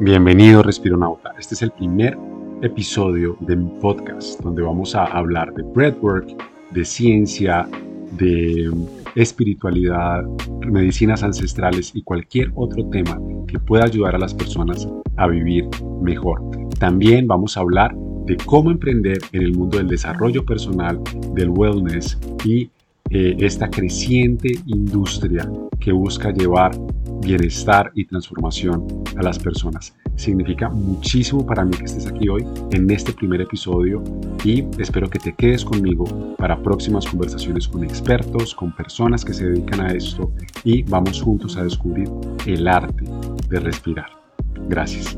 Bienvenido respironauta, este es el primer episodio de mi podcast donde vamos a hablar de breathwork, de ciencia, de espiritualidad, medicinas ancestrales y cualquier otro tema que pueda ayudar a las personas a vivir mejor. También vamos a hablar de cómo emprender en el mundo del desarrollo personal, del wellness y esta creciente industria que busca llevar bienestar y transformación a las personas. Significa muchísimo para mí que estés aquí hoy en este primer episodio y espero que te quedes conmigo para próximas conversaciones con expertos, con personas que se dedican a esto y vamos juntos a descubrir el arte de respirar. Gracias.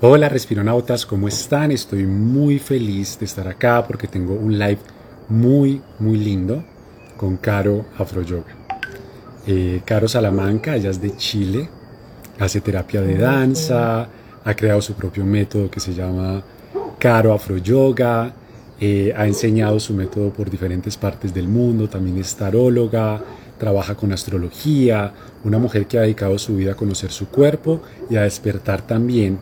Hola respironautas, ¿cómo están? Estoy muy feliz de estar acá porque tengo un live muy lindo con Caro Afroyoga. Caro Salamanca, ella es de Chile, hace terapia de danza, ha creado su propio método que se llama Caro Afroyoga, ha enseñado su método por diferentes partes del mundo, también es taróloga, trabaja con astrología, una mujer que ha dedicado su vida a conocer su cuerpo y a despertar también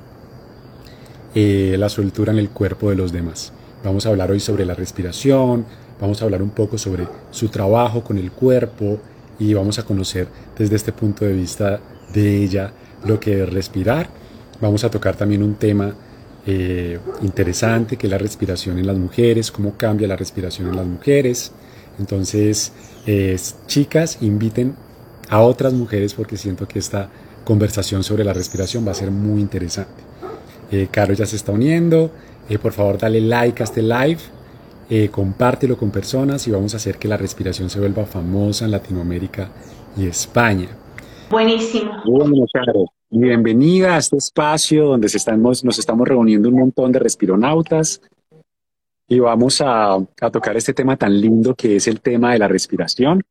la soltura en el cuerpo de los demás. Vamos a hablar hoy sobre la respiración, vamos a hablar un poco sobre su trabajo con el cuerpo y vamos a conocer desde este punto de vista de ella lo que es respirar. Vamos a tocar también un tema interesante que es la respiración en las mujeres, cómo cambia la respiración en las mujeres. Entonces, chicas, inviten a otras mujeres porque siento que esta conversación sobre la respiración va a ser muy interesante. Caro ya se está uniendo. Por favor dale like a este live, compártelo con personas y vamos a hacer que la respiración se vuelva famosa en Latinoamérica y España. Buenísimo. Bueno, Caro, bienvenida a este espacio donde nos estamos reuniendo un montón de respironautas y vamos a tocar este tema tan lindo que es el tema de la respiración.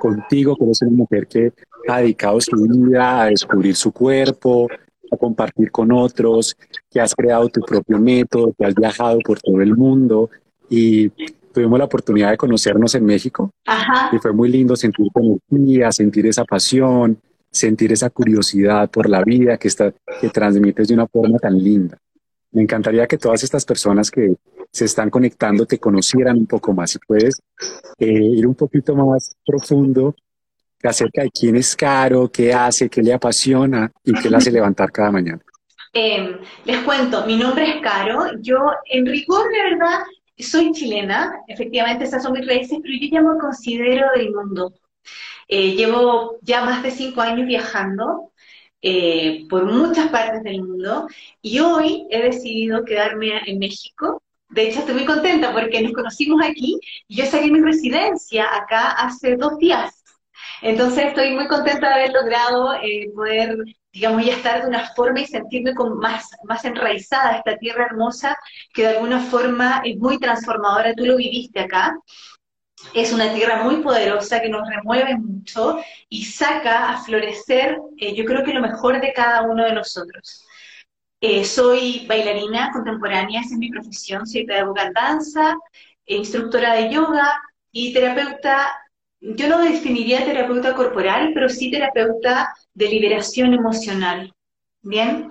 Contigo, que eres una mujer que ha dedicado su vida a descubrir su cuerpo, a compartir con otros, que has creado tu propio método, que has viajado por todo el mundo y tuvimos la oportunidad de conocernos en México. Ajá. Y fue muy lindo sentir tu energía, sentir esa pasión, sentir esa curiosidad por la vida que transmites de una forma tan linda. Me encantaría que todas estas personas que se están conectando te conocieran un poco más. Si puedes ir un poquito más profundo acerca de quién es Caro, qué hace, qué le apasiona y qué le hace levantar cada mañana. Les cuento, mi nombre es Caro, yo en rigor de verdad soy chilena, efectivamente esas son mis raíces, pero yo ya me considero del mundo. Llevo ya más de 5 años viajando por muchas partes del mundo y hoy he decidido quedarme en México. De hecho estoy muy contenta porque nos conocimos aquí y yo saqué mi residencia acá hace 2 días. Entonces estoy muy contenta de haber logrado poder, digamos, ya estar de una forma y sentirme como más enraizada esta tierra hermosa que de alguna forma es muy transformadora. Tú lo viviste acá. Es una tierra muy poderosa que nos remueve mucho y saca a florecer, yo creo que lo mejor de cada uno de nosotros. Soy bailarina contemporánea, esa es mi profesión, soy pedagoga en danza, instructora de yoga y terapeuta. Yo no definiría terapeuta corporal, pero sí terapeuta de liberación emocional, ¿bien?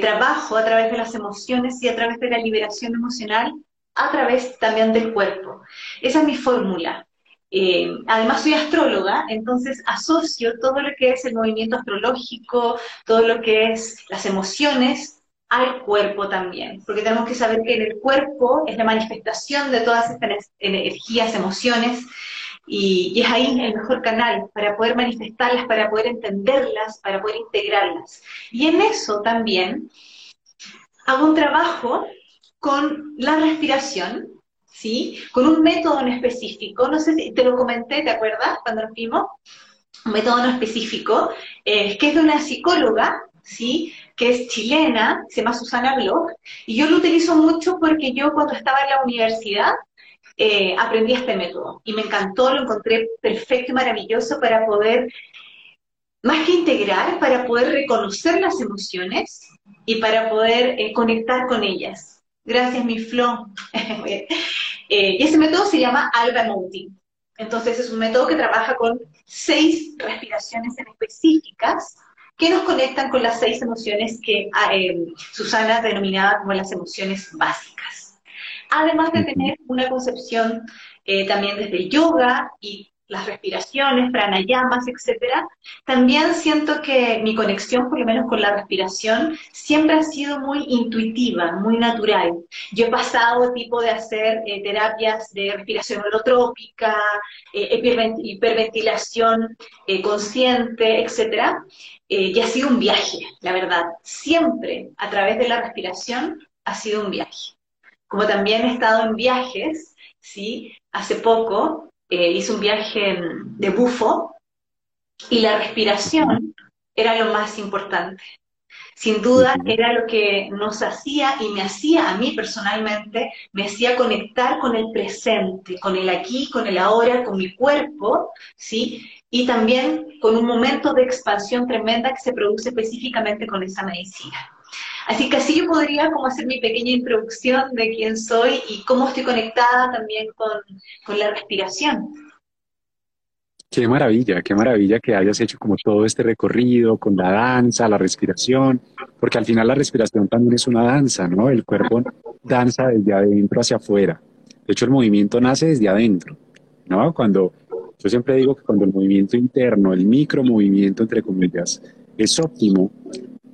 Trabajo a través de las emociones y a través de la liberación emocional, a través también del cuerpo. Esa es mi fórmula. Además soy astróloga, entonces asocio todo lo que es el movimiento astrológico, todo lo que es las emociones al cuerpo también, porque tenemos que saber que en el cuerpo es la manifestación de todas estas energías, emociones, y es ahí el mejor canal para poder manifestarlas, para poder entenderlas, para poder integrarlas. Y en eso también hago un trabajo con la respiración, ¿sí? Con un método en específico, no sé si te lo comenté, ¿te acuerdas? Cuando nos vimos, un método en específico, que es de una psicóloga, ¿sí? Que es chilena, se llama Susana Bloch, y yo lo utilizo mucho porque yo cuando estaba en la universidad, aprendí este método y me encantó, lo encontré perfecto y maravilloso para poder, más que integrar, para poder reconocer las emociones y para poder conectar con ellas. Gracias, mi Flo. Y ese método se llama Alba Mouti. Entonces es un método que trabaja con 6 respiraciones en específicas que nos conectan con las 6 emociones que Susana denominaba como las emociones básicas. Además de tener una concepción también desde el yoga y las respiraciones, pranayamas, etcétera, también siento que mi conexión, por lo menos con la respiración, siempre ha sido muy intuitiva, muy natural. Yo he pasado tipo de hacer terapias de respiración holotrópica, hiperventilación consciente, etcétera, y ha sido un viaje, la verdad. Siempre, a través de la respiración, ha sido un viaje. Como también he estado en viajes, ¿sí? Hace poco hice un viaje de bufo y la respiración era lo más importante. Sin duda era lo que nos hacía y me hacía a mí personalmente, me hacía conectar con el presente, con el aquí, con el ahora, con mi cuerpo, ¿sí? Y también con un momento de expansión tremenda que se produce específicamente con esa medicina. Así que así yo podría como hacer mi pequeña introducción de quién soy y cómo estoy conectada también con la respiración. Qué maravilla que hayas hecho como todo este recorrido con la danza, la respiración, porque al final la respiración también es una danza, ¿no? El cuerpo danza desde adentro hacia afuera. De hecho, el movimiento nace desde adentro, ¿no? Cuando, yo siempre digo que cuando el movimiento interno, el micromovimiento, entre comillas, es óptimo,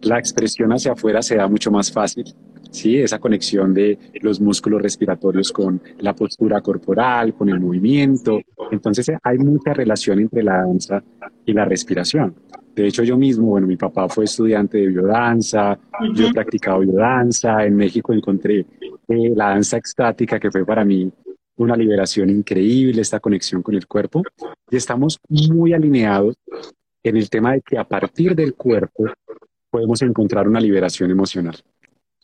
la expresión hacia afuera se da mucho más fácil, ¿sí? Esa conexión de los músculos respiratorios con la postura corporal, con el movimiento. Entonces hay mucha relación entre la danza y la respiración. De hecho yo mismo, bueno, mi papá fue estudiante de biodanza, yo he practicado biodanza, en México encontré la danza extática, que fue para mí una liberación increíble, esta conexión con el cuerpo. Y estamos muy alineados en el tema de que a partir del cuerpo podemos encontrar una liberación emocional,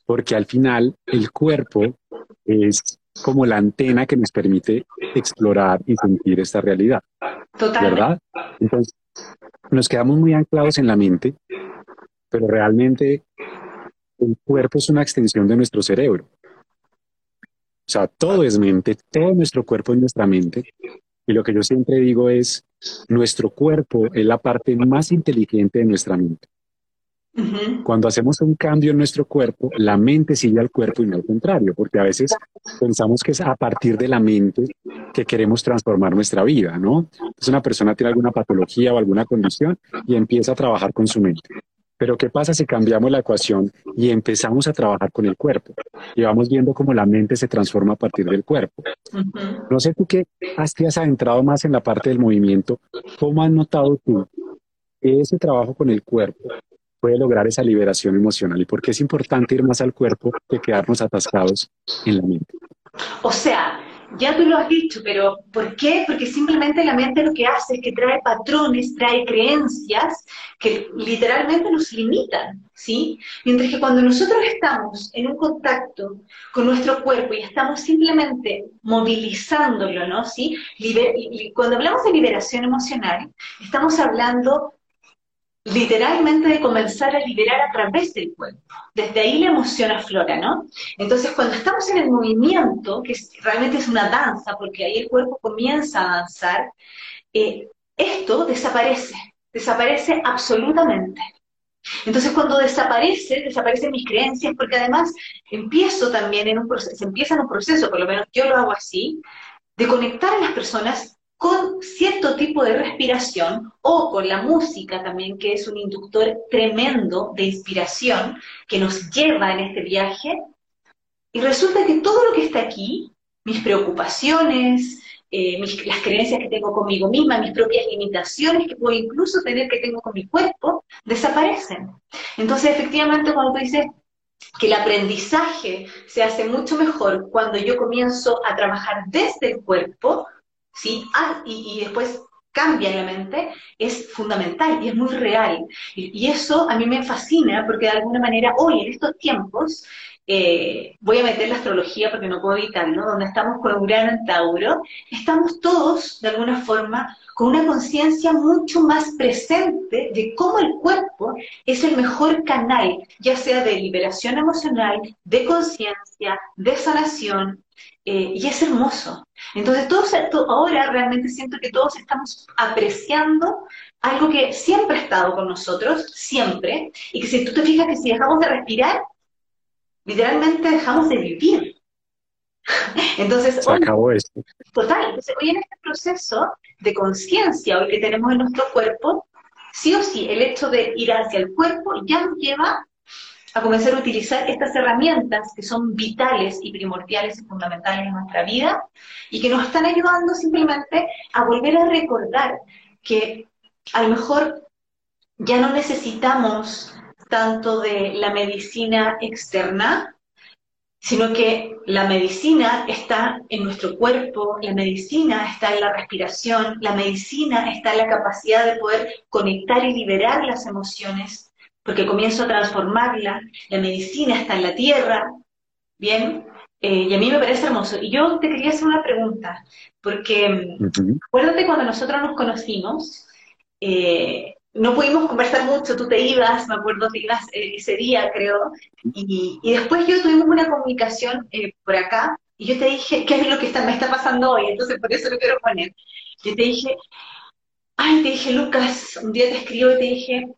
porque al final el cuerpo es como la antena que nos permite explorar y sentir esta realidad. Totalmente. ¿Verdad? Entonces nos quedamos muy anclados en la mente, pero realmente el cuerpo es una extensión de nuestro cerebro. O sea, todo es mente, todo nuestro cuerpo es nuestra mente. Y lo que yo siempre digo es, nuestro cuerpo es la parte más inteligente de nuestra mente. Cuando hacemos un cambio en nuestro cuerpo, la mente sigue al cuerpo y no al contrario, porque a veces pensamos que es a partir de la mente que queremos transformar nuestra vida, ¿no? Entonces una persona tiene alguna patología o alguna condición y empieza a trabajar con su mente. Pero ¿qué pasa si cambiamos la ecuación y empezamos a trabajar con el cuerpo? Y vamos viendo cómo la mente se transforma a partir del cuerpo. No sé tú qué has adentrado más en la parte del movimiento, ¿cómo has notado tú que ese trabajo con el cuerpo puede lograr esa liberación emocional? ¿Y por qué es importante ir más al cuerpo que quedarnos atascados en la mente? O sea, ya tú lo has dicho, pero ¿por qué? Porque simplemente la mente lo que hace es que trae patrones, trae creencias que literalmente nos limitan, ¿sí? Mientras que cuando nosotros estamos en un contacto con nuestro cuerpo y estamos simplemente movilizándolo, ¿no? ¿Sí? Cuando hablamos de liberación emocional, estamos hablando literalmente de comenzar a liberar a través del cuerpo. Desde ahí la emoción aflora, ¿no? Entonces cuando estamos en el movimiento, que realmente es una danza, porque ahí el cuerpo comienza a danzar, esto desaparece, desaparece absolutamente. Entonces cuando desaparece, desaparecen mis creencias, porque además empiezo también en un proceso, empieza en un proceso, por lo menos yo lo hago así, de conectar a las personas con cierto tipo de respiración o con la música también, que es un inductor tremendo de inspiración que nos lleva en este viaje. Y resulta que todo lo que está aquí, mis preocupaciones, las creencias que tengo conmigo misma, mis propias limitaciones que puedo incluso tener que tengo con mi cuerpo, desaparecen. Entonces efectivamente cuando tú dices que el aprendizaje se hace mucho mejor cuando yo comienzo a trabajar desde el cuerpo, ¿sí? Y después cambia la mente, es fundamental y es muy real. Y eso a mí me fascina porque de alguna manera hoy, en estos tiempos, voy a meter la astrología porque no puedo evitarlo, donde estamos con Urano en Tauro, estamos todos de alguna forma con una conciencia mucho más presente de cómo el cuerpo es el mejor canal, ya sea de liberación emocional, de conciencia, de sanación, y es hermoso. Entonces, ahora realmente siento que todos estamos apreciando algo que siempre ha estado con nosotros, siempre, y que si tú te fijas que si dejamos de respirar, literalmente dejamos de vivir. Entonces, se acabó esto. Total, entonces, hoy en este proceso de conciencia, hoy que tenemos en nuestro cuerpo, sí o sí, el hecho de ir hacia el cuerpo ya nos lleva a comenzar a utilizar estas herramientas que son vitales y primordiales y fundamentales en nuestra vida, y que nos están ayudando simplemente a volver a recordar que a lo mejor ya no necesitamos tanto de la medicina externa, sino que la medicina está en nuestro cuerpo, la medicina está en la respiración, la medicina está en la capacidad de poder conectar y liberar las emociones, porque comienzo a transformarla, la medicina está en la tierra, ¿bien? Y a mí me parece hermoso. Y yo te quería hacer una pregunta, porque acuérdate cuando nosotros nos conocimos, no pudimos conversar mucho, tú te ibas, me acuerdo, te ibas ese día, creo, y después yo tuvimos una comunicación por acá, y yo te dije, ¿qué es lo que me está pasando hoy? Entonces por eso lo quiero poner. Yo te dije, Lucas, un día te escribo y te dije,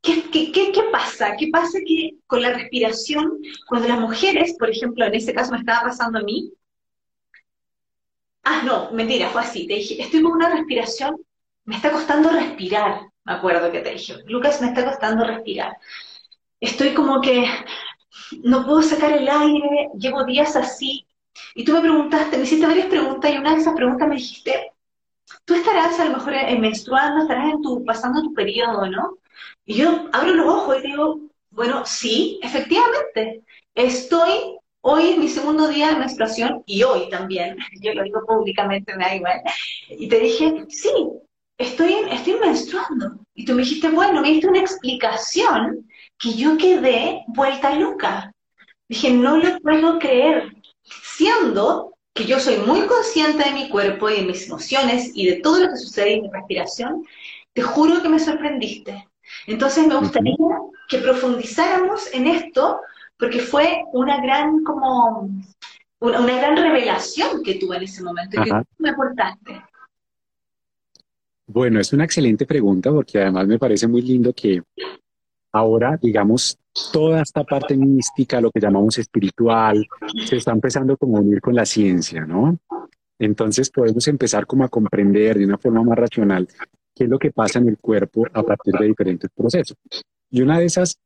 ¿qué pasa? ¿Qué pasa que con la respiración, cuando las mujeres, por ejemplo, en este caso me estaba pasando a mí? Ah, no, mentira, fue así, te dije, estoy con una respiración, me está costando respirar. Me acuerdo que te dije, Lucas, me está costando respirar. Estoy como que no puedo sacar el aire, llevo días así. Y tú me preguntaste, me hiciste varias preguntas, y una de esas preguntas me dijiste, tú estarás a lo mejor menstruando, estarás pasando tu periodo, ¿no? Y yo abro los ojos y digo, bueno, sí, efectivamente. Hoy es mi segundo día de menstruación, y hoy también, yo lo digo públicamente, me da igual. Y te dije, sí. Estoy menstruando. Y tú me dijiste, bueno, me diste una explicación que yo quedé vuelta loca. Dije, no lo puedo creer. Siendo que yo soy muy consciente de mi cuerpo y de mis emociones y de todo lo que sucede en mi respiración, te juro que me sorprendiste. Entonces me gustaría que profundizáramos en esto, porque fue una gran revelación que tuve en ese momento, que tú me aportaste. Bueno, es una excelente pregunta, porque además me parece muy lindo que ahora, digamos, toda esta parte mística, lo que llamamos espiritual, se está empezando como a unir con la ciencia, ¿no? Entonces podemos empezar como a comprender de una forma más racional qué es lo que pasa en el cuerpo a partir de diferentes procesos. Y una de esas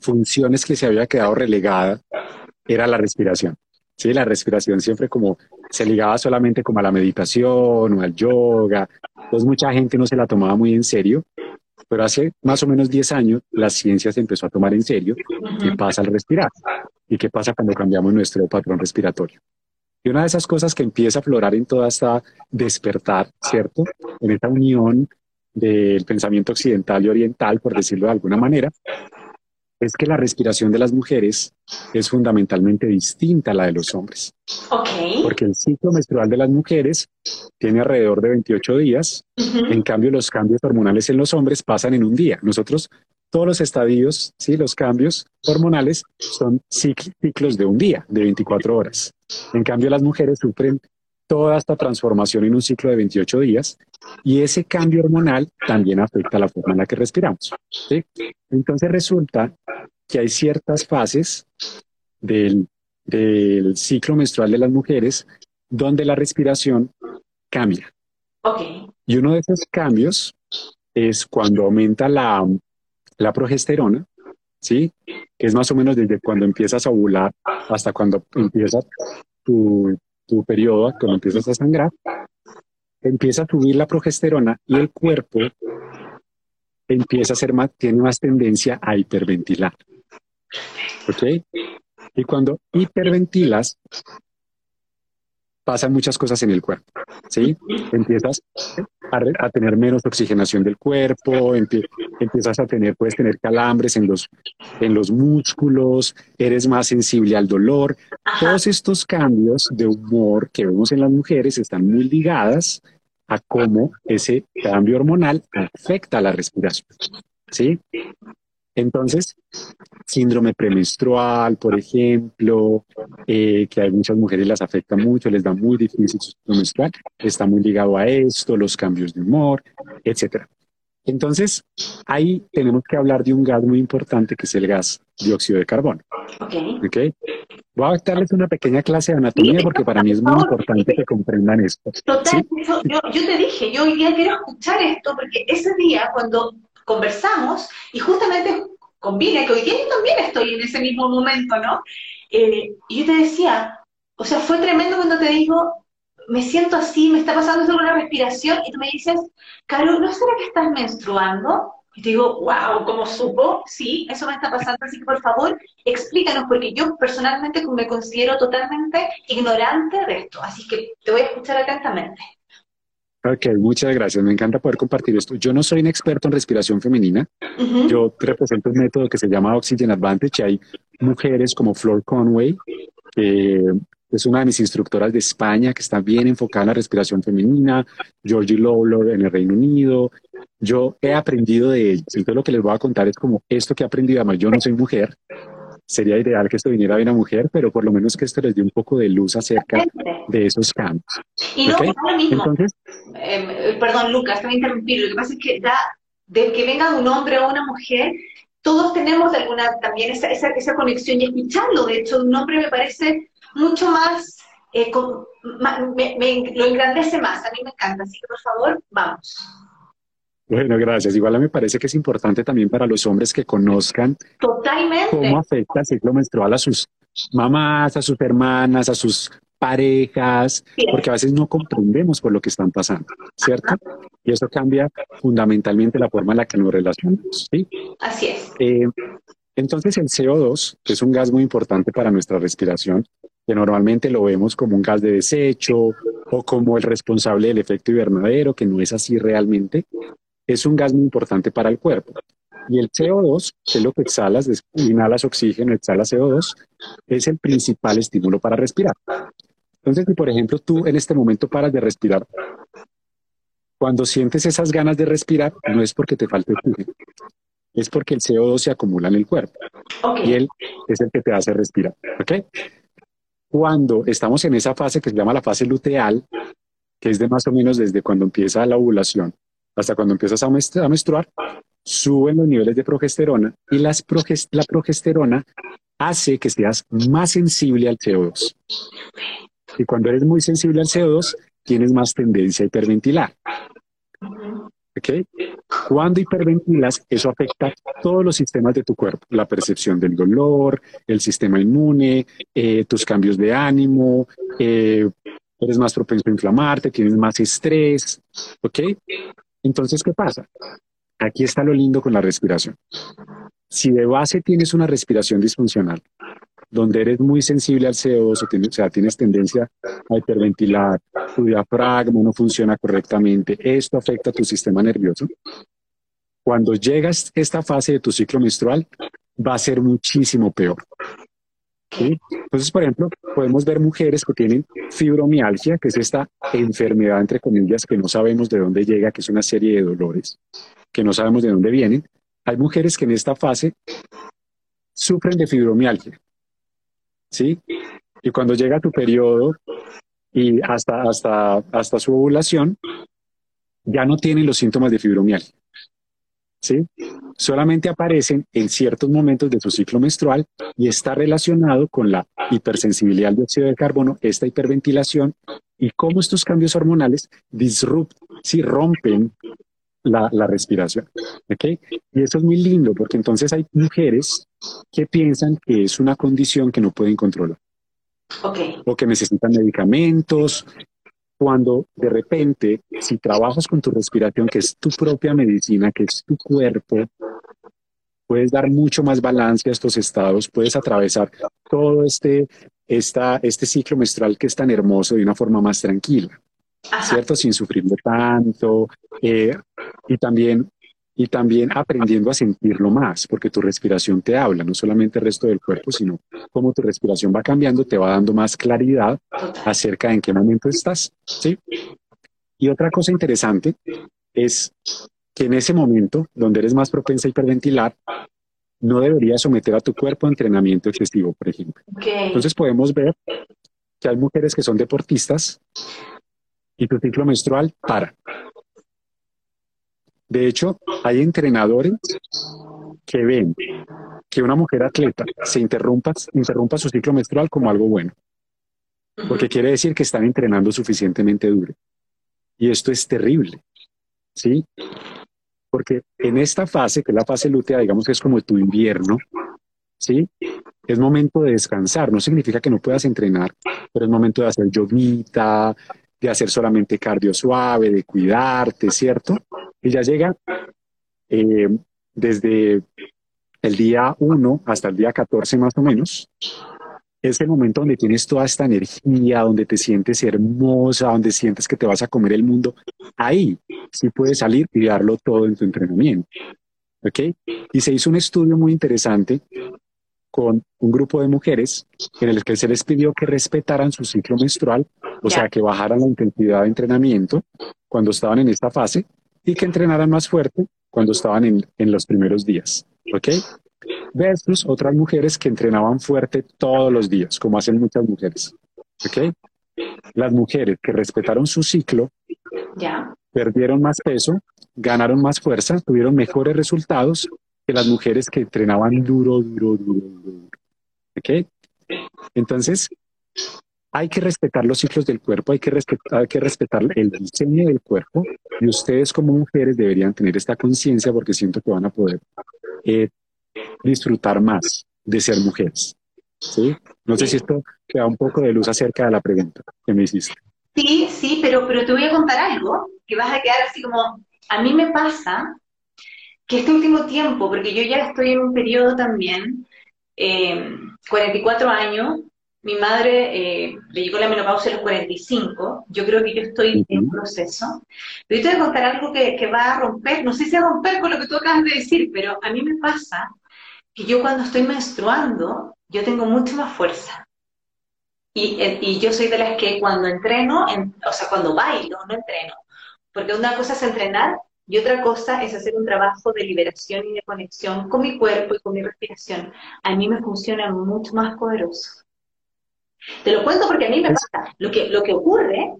funciones que se había quedado relegada era la respiración. Sí, la respiración siempre como se ligaba solamente como a la meditación o al yoga, entonces mucha gente no se la tomaba muy en serio, pero hace más o menos 10 años la ciencia se empezó a tomar en serio qué pasa al respirar y qué pasa cuando cambiamos nuestro patrón respiratorio. Y una de esas cosas que empieza a aflorar en toda esta despertar, ¿cierto? En esta unión del pensamiento occidental y oriental, por decirlo de alguna manera, es que la respiración de las mujeres es fundamentalmente distinta a la de los hombres. Okay. Porque el ciclo menstrual de las mujeres tiene alrededor de 28 días, en cambio los cambios hormonales en los hombres pasan en un día. Nosotros, todos los estadios, ¿sí? Los cambios hormonales son ciclos de un día, de 24 horas. En cambio las mujeres sufren toda esta transformación en un ciclo de 28 días, y ese cambio hormonal también afecta la forma en la que respiramos, ¿sí? Entonces resulta que hay ciertas fases del ciclo menstrual de las mujeres donde la respiración cambia. Okay. Y uno de esos cambios es cuando aumenta la progesterona, ¿sí? Que es más o menos desde cuando empiezas a ovular hasta cuando empieza tu periodo, cuando empiezas a sangrar, empieza a subir la progesterona y el cuerpo empieza a ser más, tiene más tendencia a hiperventilar. ¿Ok? Y cuando hiperventilas, pasan muchas cosas en el cuerpo, ¿sí? Empiezas a tener menos oxigenación del cuerpo, empiezas a tener, puedes tener calambres en los músculos, eres más sensible al dolor. Ajá. Todos estos cambios de humor que vemos en las mujeres están muy ligadas a cómo ese cambio hormonal afecta la respiración, ¿sí? Entonces, síndrome premenstrual, por ejemplo, que hay muchas mujeres las afecta mucho, les da muy difícil su ciclo menstrual, está muy ligado a esto, los cambios de humor, etc. Entonces, ahí tenemos que hablar de un gas muy importante que es el gas dióxido de carbono. Okay. Voy a darles una pequeña clase de anatomía porque para mí es muy importante que comprendan esto. Total, ¿sí? Eso, yo te dije, yo hoy día quiero escuchar esto porque ese día cuando conversamos, y justamente conviene que hoy día yo también estoy en ese mismo momento, ¿no? Y yo te decía, o sea, fue tremendo cuando te digo... me siento así, me está pasando solo una respiración, y tú me dices, Caro, ¿no será que estás menstruando? Y te digo, wow, ¿cómo supo? Sí, eso me está pasando, así que por favor, explícanos, porque yo personalmente me considero totalmente ignorante de esto, así que te voy a escuchar atentamente. Ok, muchas gracias, me encanta poder compartir esto. Yo no soy un experto en respiración femenina, yo represento un método que se llama Oxygen Advantage, hay mujeres como Flor Conway, es una de mis instructoras de España que está bien enfocada en la respiración femenina, Georgie Lowler en el Reino Unido. Yo he aprendido de ellos. Entonces lo que les voy a contar es como esto que he aprendido. Además, yo no soy mujer. Sería ideal que esto viniera de una mujer, pero por lo menos que esto les dé un poco de luz acerca de esos campos. Y luego, ahora mismo, entonces, perdón, Lucas, te voy a interrumpir. Lo que pasa es que ya, de que venga un hombre o una mujer, todos tenemos alguna también esa conexión. Y escucharlo, de hecho, un hombre me parece... mucho más, lo engrandece más, a mí me encanta, así que por favor, vamos. Bueno, gracias. Igual a mí me parece que es importante también para los hombres que conozcan cómo afecta el ciclo menstrual a sus mamás, a sus hermanas, a sus parejas, porque a veces no comprendemos por lo que están pasando, ¿cierto? Y eso cambia fundamentalmente la forma en la que nos relacionamos, ¿sí? Así es. Entonces el CO2, que es un gas muy importante para nuestra respiración, que normalmente lo vemos como un gas de desecho o como el responsable del efecto invernadero, que no es así realmente, es un gas muy importante para el cuerpo. Y el CO2, que es lo que exhalas, inhalas oxígeno, exhalas CO2, es el principal estímulo para respirar. Entonces, si por ejemplo tú en este momento paras de respirar, cuando sientes esas ganas de respirar, no es porque te falte oxígeno, es porque el CO2 se acumula en el cuerpo y él es el que te hace respirar, ¿ok? Cuando estamos en esa fase que se llama la fase luteal, que es de más o menos desde cuando empieza la ovulación hasta cuando empiezas a menstruar, suben los niveles de progesterona y la progesterona hace que seas más sensible al CO2. Y cuando eres muy sensible al CO2, tienes más tendencia a hiperventilar. ¿Okay? Cuando hiperventilas, eso afecta todos los sistemas de tu cuerpo, la percepción del dolor, el sistema inmune, tus cambios de ánimo, eres más propenso a inflamarte, tienes más estrés, ¿ok? Entonces, ¿qué pasa? Aquí está lo lindo con la respiración. Si de base tienes una respiración disfuncional, donde eres muy sensible al CO2, tienes tendencia a hiperventilar, tu diafragma no funciona correctamente, esto afecta a tu sistema nervioso. Cuando llegas a esta fase de tu ciclo menstrual, va a ser muchísimo peor. ¿Sí? Entonces, por ejemplo, podemos ver mujeres que tienen fibromialgia, que es esta enfermedad, entre comillas, que no sabemos de dónde llega, que es una serie de dolores, que no sabemos de dónde vienen. Hay mujeres que en esta fase sufren de fibromialgia. ¿Sí? Y cuando llega tu periodo y hasta su ovulación, ya no tienen los síntomas de fibromialgia, ¿sí? Solamente aparecen en ciertos momentos de su ciclo menstrual y está relacionado con la hipersensibilidad al dióxido de carbono, esta hiperventilación y cómo estos cambios hormonales rompen la respiración, ¿okay? Y eso es muy lindo porque entonces hay mujeres que piensan que es una condición que no pueden controlar o que necesitan medicamentos, cuando de repente, si trabajas con tu respiración, que es tu propia medicina, que es tu cuerpo, puedes dar mucho más balance a estos estados, puedes atravesar todo este ciclo menstrual que es tan hermoso de una forma más tranquila. ¿Cierto? Sin sufrirlo tanto y también aprendiendo a sentirlo más, porque tu respiración te habla, no solamente el resto del cuerpo, sino cómo tu respiración va cambiando, te va dando más claridad acerca de en qué momento estás, ¿sí? Y otra cosa interesante es que en ese momento, donde eres más propensa a hiperventilar, no deberías someter a tu cuerpo a entrenamiento excesivo, por ejemplo. Entonces podemos ver que hay mujeres que son deportistas, y tu ciclo menstrual para. De hecho, hay entrenadores que ven que una mujer atleta se interrumpa su ciclo menstrual como algo bueno, porque quiere decir que están entrenando suficientemente duro. Y esto es terrible, ¿sí? Porque en esta fase, que es la fase lútea, digamos que es como tu invierno, ¿sí? Es momento de descansar. No significa que no puedas entrenar, pero es momento de hacer yoguita, de hacer solamente cardio suave, de cuidarte, ¿cierto? Y ya llega desde el día 1 hasta el día 14 más o menos. Es el momento donde tienes toda esta energía, donde te sientes hermosa, donde sientes que te vas a comer el mundo. Ahí sí puedes salir y darlo todo en tu entrenamiento. ¿Okay? Y se hizo un estudio muy interesante con un grupo de mujeres en el que se les pidió que respetaran su ciclo menstrual, o sea, que bajaran la intensidad de entrenamiento cuando estaban en esta fase y que entrenaran más fuerte cuando estaban en los primeros días. ¿Ok? Versus otras mujeres que entrenaban fuerte todos los días, como hacen muchas mujeres. ¿Okay? Las mujeres que respetaron su ciclo perdieron más peso, ganaron más fuerza, tuvieron mejores resultados que las mujeres que entrenaban duro. ¿Okay? Entonces, hay que respetar los ciclos del cuerpo, hay que respetar el diseño del cuerpo, y ustedes como mujeres deberían tener esta conciencia porque siento que van a poder disfrutar más de ser mujeres, ¿sí? No sé si esto te da un poco de luz acerca de la pregunta que me hiciste. Sí, sí, pero te voy a contar algo que vas a quedar así como... A mí me pasa que este último tiempo, porque yo ya estoy en un periodo también, 44 años, mi madre le llegó la menopausia a los 45, yo creo que yo estoy en proceso. Pero yo te voy a contar algo que va a romper, no sé si va a romper con lo que tú acabas de decir, pero a mí me pasa que yo cuando estoy menstruando, yo tengo mucha más fuerza. Y yo soy de las que cuando entreno, cuando bailo, no entreno. Porque una cosa es entrenar y otra cosa es hacer un trabajo de liberación y de conexión con mi cuerpo y con mi respiración. A mí me funciona mucho más poderoso. Te lo cuento porque a mí me pasa. Lo que ocurre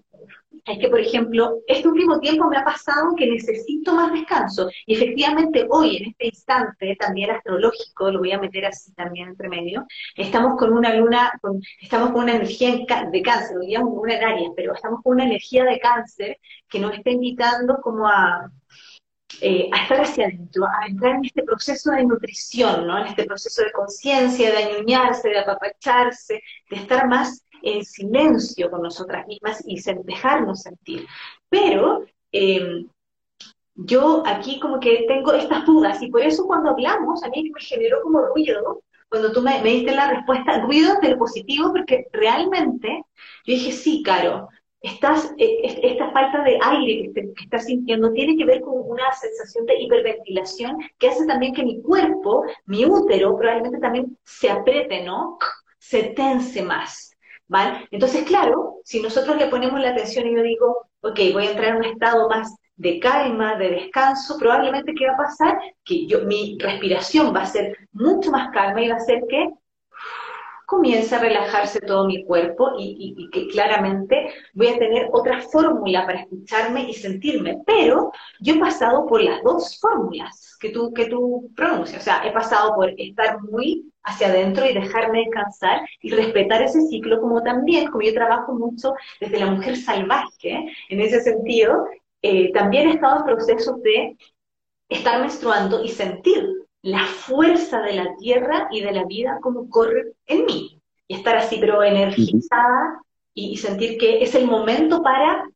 es que, por ejemplo, este último tiempo me ha pasado que necesito más descanso. Y efectivamente hoy, en este instante, también astrológico, lo voy a meter así también entre medio, estamos con una luna, estamos con una energía de cáncer, digamos una en Aries, pero estamos con una energía de cáncer que nos está invitando como a estar hacia adentro, a entrar en este proceso de nutrición, ¿no? En este proceso de conciencia, de añuñarse, de apapacharse, de estar más en silencio con nosotras mismas y dejarnos sentir. Pero yo aquí como que tengo estas dudas, y por eso cuando hablamos, a mí me generó como ruido, cuando tú me diste la respuesta, ruido del positivo, porque realmente yo dije, sí, Caro, esta falta de aire que estás sintiendo tiene que ver con una sensación de hiperventilación que hace también que mi cuerpo, mi útero, probablemente también se apriete, ¿no? Se tense más. ¿Vale? Entonces, claro, si nosotros le ponemos la atención y yo digo, ok, voy a entrar en un estado más de calma, de descanso, probablemente ¿qué va a pasar? Que mi respiración va a ser mucho más calma y va a ser que comience a relajarse todo mi cuerpo y que claramente voy a tener otra fórmula para escucharme y sentirme. Pero yo he pasado por las dos fórmulas que tú pronuncias. O sea, he pasado por estar muy hacia adentro y dejarme descansar y respetar ese ciclo, como también, como yo trabajo mucho desde la mujer salvaje, en ese sentido, también he estado en procesos de estar menstruando y sentir la fuerza de la tierra y de la vida como corre en mí, y estar así pero energizada y sentir que es el momento para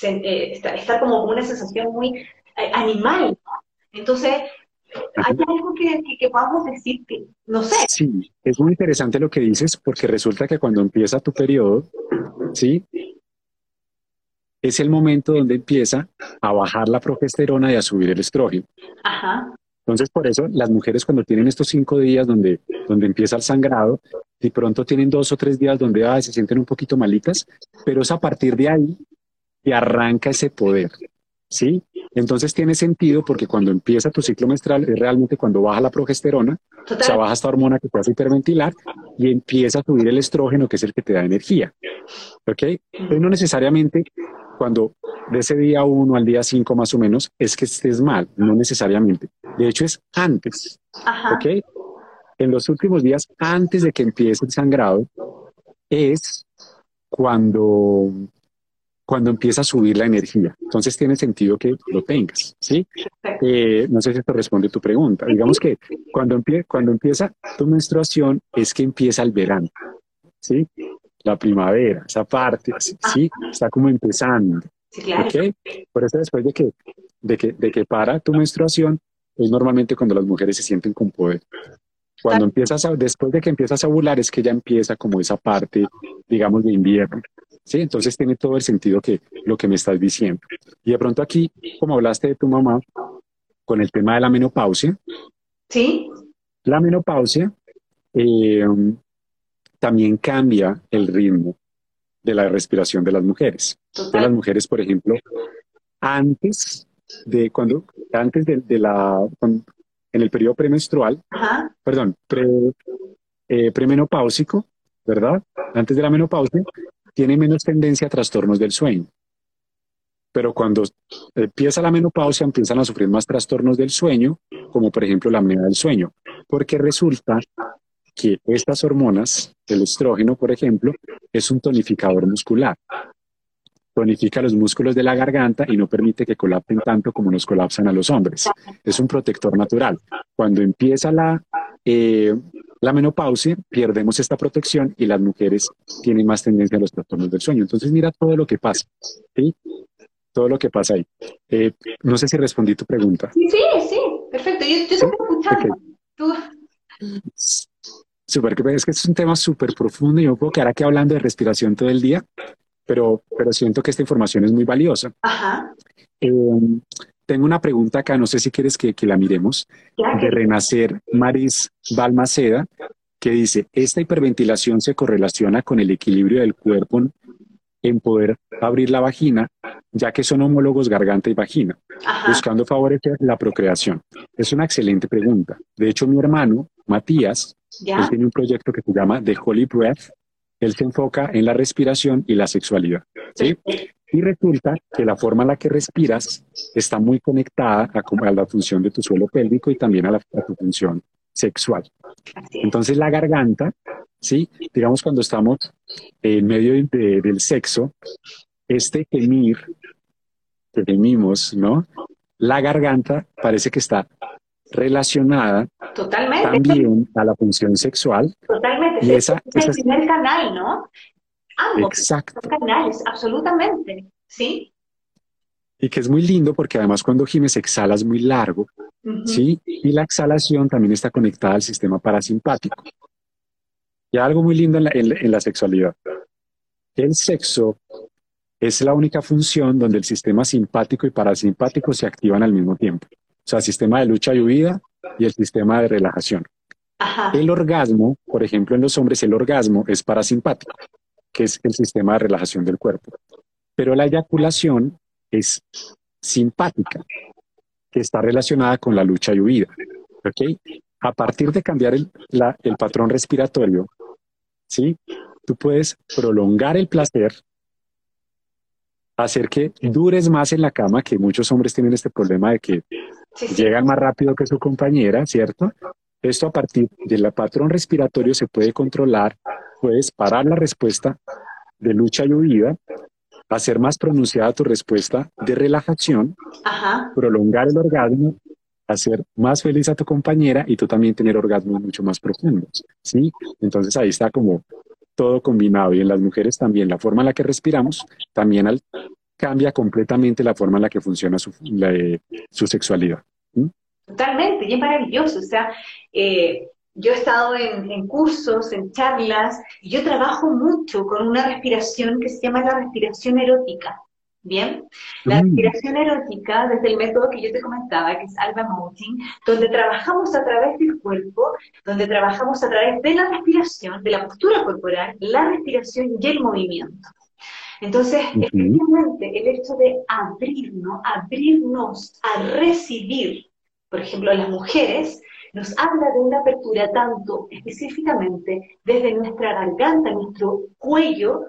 estar como una sensación muy animal, ¿no? Entonces, ¿hay algo que podamos decir? No sé. Sí, es muy interesante lo que dices, porque resulta que cuando empieza tu periodo, ¿sí? Es el momento donde empieza a bajar la progesterona y a subir el estrógeno. Ajá. Entonces, por eso, las mujeres cuando tienen estos 5 días donde empieza el sangrado, de pronto tienen 2 o 3 días donde se sienten un poquito malitas, pero es a partir de ahí que arranca ese poder, ¿sí? Entonces tiene sentido porque cuando empieza tu ciclo menstrual es realmente cuando baja la progesterona, o sea, baja esta hormona que te hace hiperventilar y empieza a subir el estrógeno, que es el que te da energía, ¿ok? Entonces no necesariamente cuando de ese día 1 al día 5 más o menos, es que estés mal, no necesariamente. De hecho, es antes. Ajá. ¿Ok? En los últimos días, antes de que empiece el sangrado, es cuando empieza a subir la energía. Entonces tiene sentido que lo tengas, ¿sí? No sé si te responde tu pregunta. Digamos que cuando empieza tu menstruación es que empieza el verano, ¿sí? La primavera, esa parte, ¿sí? Está como empezando, ¿ok? Por eso después de que para tu menstruación es normalmente cuando las mujeres se sienten con poder. Cuando empiezas después de que empiezas a ovular es que ya empieza como esa parte, digamos, de invierno, ¿sí? Entonces tiene todo el sentido que lo que me estás diciendo. Y de pronto aquí, como hablaste de tu mamá, con el tema de la menopausia. Sí. La menopausia también cambia el ritmo de la respiración de las mujeres. Total. De las mujeres, por ejemplo, en el periodo premenstrual, ajá, perdón, premenopáusico, ¿verdad? Antes de la menopausia, tiene menos tendencia a trastornos del sueño. Pero cuando empieza la menopausia, empiezan a sufrir más trastornos del sueño, como por ejemplo la apnea del sueño, porque resulta que estas hormonas, el estrógeno, por ejemplo, es un tonificador muscular. Tonifica los músculos de la garganta y no permite que colapsen tanto como nos colapsan a los hombres. Es un protector natural. Cuando empieza la menopausia, perdemos esta protección y las mujeres tienen más tendencia a los trastornos del sueño. Entonces mira todo lo que pasa, ¿sí? Todo lo que pasa ahí. No sé si respondí tu pregunta. Sí, sí, perfecto. Yo estoy escuchando. Okay. Tú... Súper, es que es un tema súper profundo y yo puedo quedar aquí hablando de respiración todo el día. Pero siento que esta información es muy valiosa. Ajá. Tengo una pregunta acá, no sé si quieres que la miremos, claro, de Renacer Maris Balmaceda, que dice, esta hiperventilación se correlaciona con el equilibrio del cuerpo en poder abrir la vagina, ya que son homólogos garganta y vagina, ajá, buscando favorecer la procreación. Es una excelente pregunta. De hecho, mi hermano, Matías, ¿ya? Él tiene un proyecto que se llama The Holy Breath. Él se enfoca en la respiración y la sexualidad, ¿sí? Y resulta que la forma en la que respiras está muy conectada a la función de tu suelo pélvico y también a tu función sexual. Entonces la garganta, ¿sí? Digamos cuando estamos en medio del sexo, este gemir, que gemimos, ¿no? La garganta parece que está relacionada, totalmente, también a la función sexual. Totalmente. Y esa es el primer canal, ¿no? Ambos. Exacto. Canales, absolutamente, ¿sí? Y que es muy lindo porque además cuando gimes exhalas muy largo, uh-huh, ¿sí? Y la exhalación también está conectada al sistema parasimpático. Y algo muy lindo en la sexualidad. El sexo es la única función donde el sistema simpático y parasimpático se activan al mismo tiempo. O sea, sistema de lucha y huida y el sistema de relajación. Ajá. El orgasmo, por ejemplo, en los hombres el orgasmo es parasimpático, que es el sistema de relajación del cuerpo. Pero la eyaculación es simpática, que está relacionada con la lucha y huida. ¿Okay? A partir de cambiar el patrón respiratorio, ¿sí? Tú puedes prolongar el placer, hacer que dures más en la cama, que muchos hombres tienen este problema de que llegan más rápido que su compañera, ¿cierto? Esto a partir del patrón respiratorio se puede controlar, puedes parar la respuesta de lucha y huida, hacer más pronunciada tu respuesta de relajación, ajá, prolongar el orgasmo, hacer más feliz a tu compañera y tú también tener orgasmos mucho más profundos, ¿sí? Entonces ahí está como todo combinado y en las mujeres también la forma en la que respiramos también cambia completamente la forma en la que funciona su sexualidad. ¿Mm? Totalmente, y es maravilloso. O sea, yo he estado en cursos, en charlas, y yo trabajo mucho con una respiración que se llama la respiración erótica. ¿Bien? La respiración erótica, desde el método que yo te comentaba, que es Alba Mouti, donde trabajamos a través del cuerpo, donde trabajamos a través de la respiración, de la postura corporal, la respiración y el movimiento. Entonces, efectivamente, el hecho de abrirnos a recibir, por ejemplo, a las mujeres, nos habla de una apertura tanto específicamente desde nuestra garganta, nuestro cuello,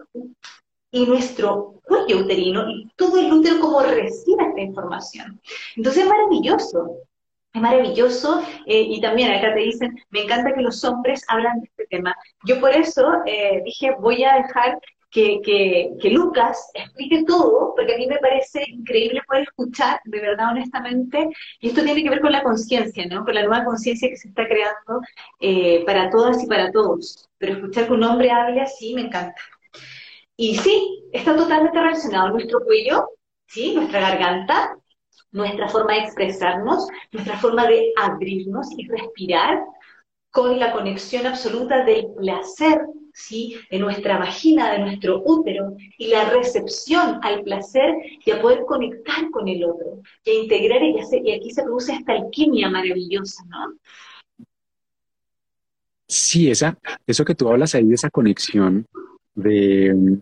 y nuestro cuello uterino y todo el útero como recibe esta información. Entonces es maravilloso. Es maravilloso, y también acá te dicen, me encanta que los hombres hablan de este tema. Yo por eso dije, voy a dejar que Lucas explique todo, porque a mí me parece increíble poder escuchar, de verdad, honestamente, y esto tiene que ver con la conciencia, ¿no? Con la nueva conciencia que se está creando para todas y para todos. Pero escuchar que un hombre hable así me encanta. Y sí, está totalmente relacionado nuestro cuello, ¿sí? Nuestra garganta, nuestra forma de expresarnos, nuestra forma de abrirnos y respirar, con la conexión absoluta del placer, ¿sí? De nuestra vagina, de nuestro útero, y la recepción al placer y a poder conectar con el otro, y a integrar, y aquí se produce esta alquimia maravillosa, ¿no? Sí, eso que tú hablas ahí, de esa conexión, de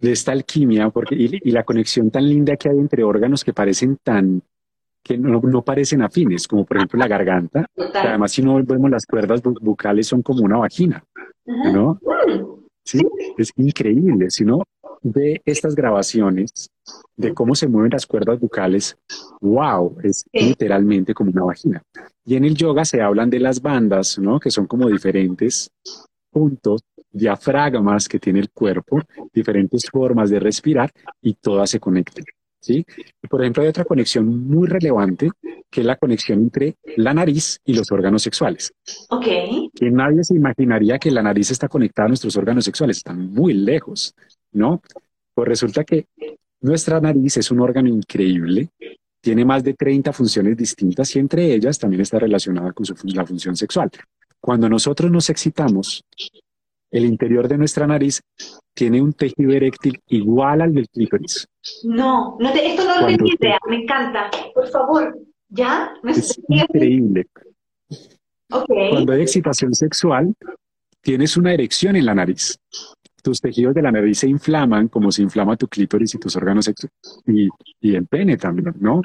esta alquimia, porque, y la conexión tan linda que hay entre órganos que parecen tan, que no parecen afines, como por ejemplo la garganta, que además si no vemos las cuerdas bucales son como una vagina, ¿no? ¿Sí? Es increíble, si no ve estas grabaciones de cómo se mueven las cuerdas bucales, wow, es literalmente como una vagina. Y en el yoga se hablan de las bandas, ¿no? Que son como diferentes puntos, diafragmas que tiene el cuerpo, diferentes formas de respirar y todas se conectan. ¿Sí? Por ejemplo, hay otra conexión muy relevante, que es la conexión entre la nariz y los órganos sexuales. Ok. Que nadie se imaginaría que la nariz está conectada a nuestros órganos sexuales, están muy lejos, ¿no? Pues resulta que nuestra nariz es un órgano increíble, tiene más de 30 funciones distintas y entre ellas también está relacionada con la función sexual. Cuando nosotros nos excitamos, el interior de nuestra nariz tiene un tejido eréctil igual al del clítoris. No, no te, esto no lo tenía idea, me encanta. Por favor, ¿ya? Es increíble. Okay. Cuando hay excitación sexual, tienes una erección en la nariz. Tus tejidos de la nariz se inflaman, como se inflama tu clítoris y tus órganos sexuales, y el pene también, ¿no?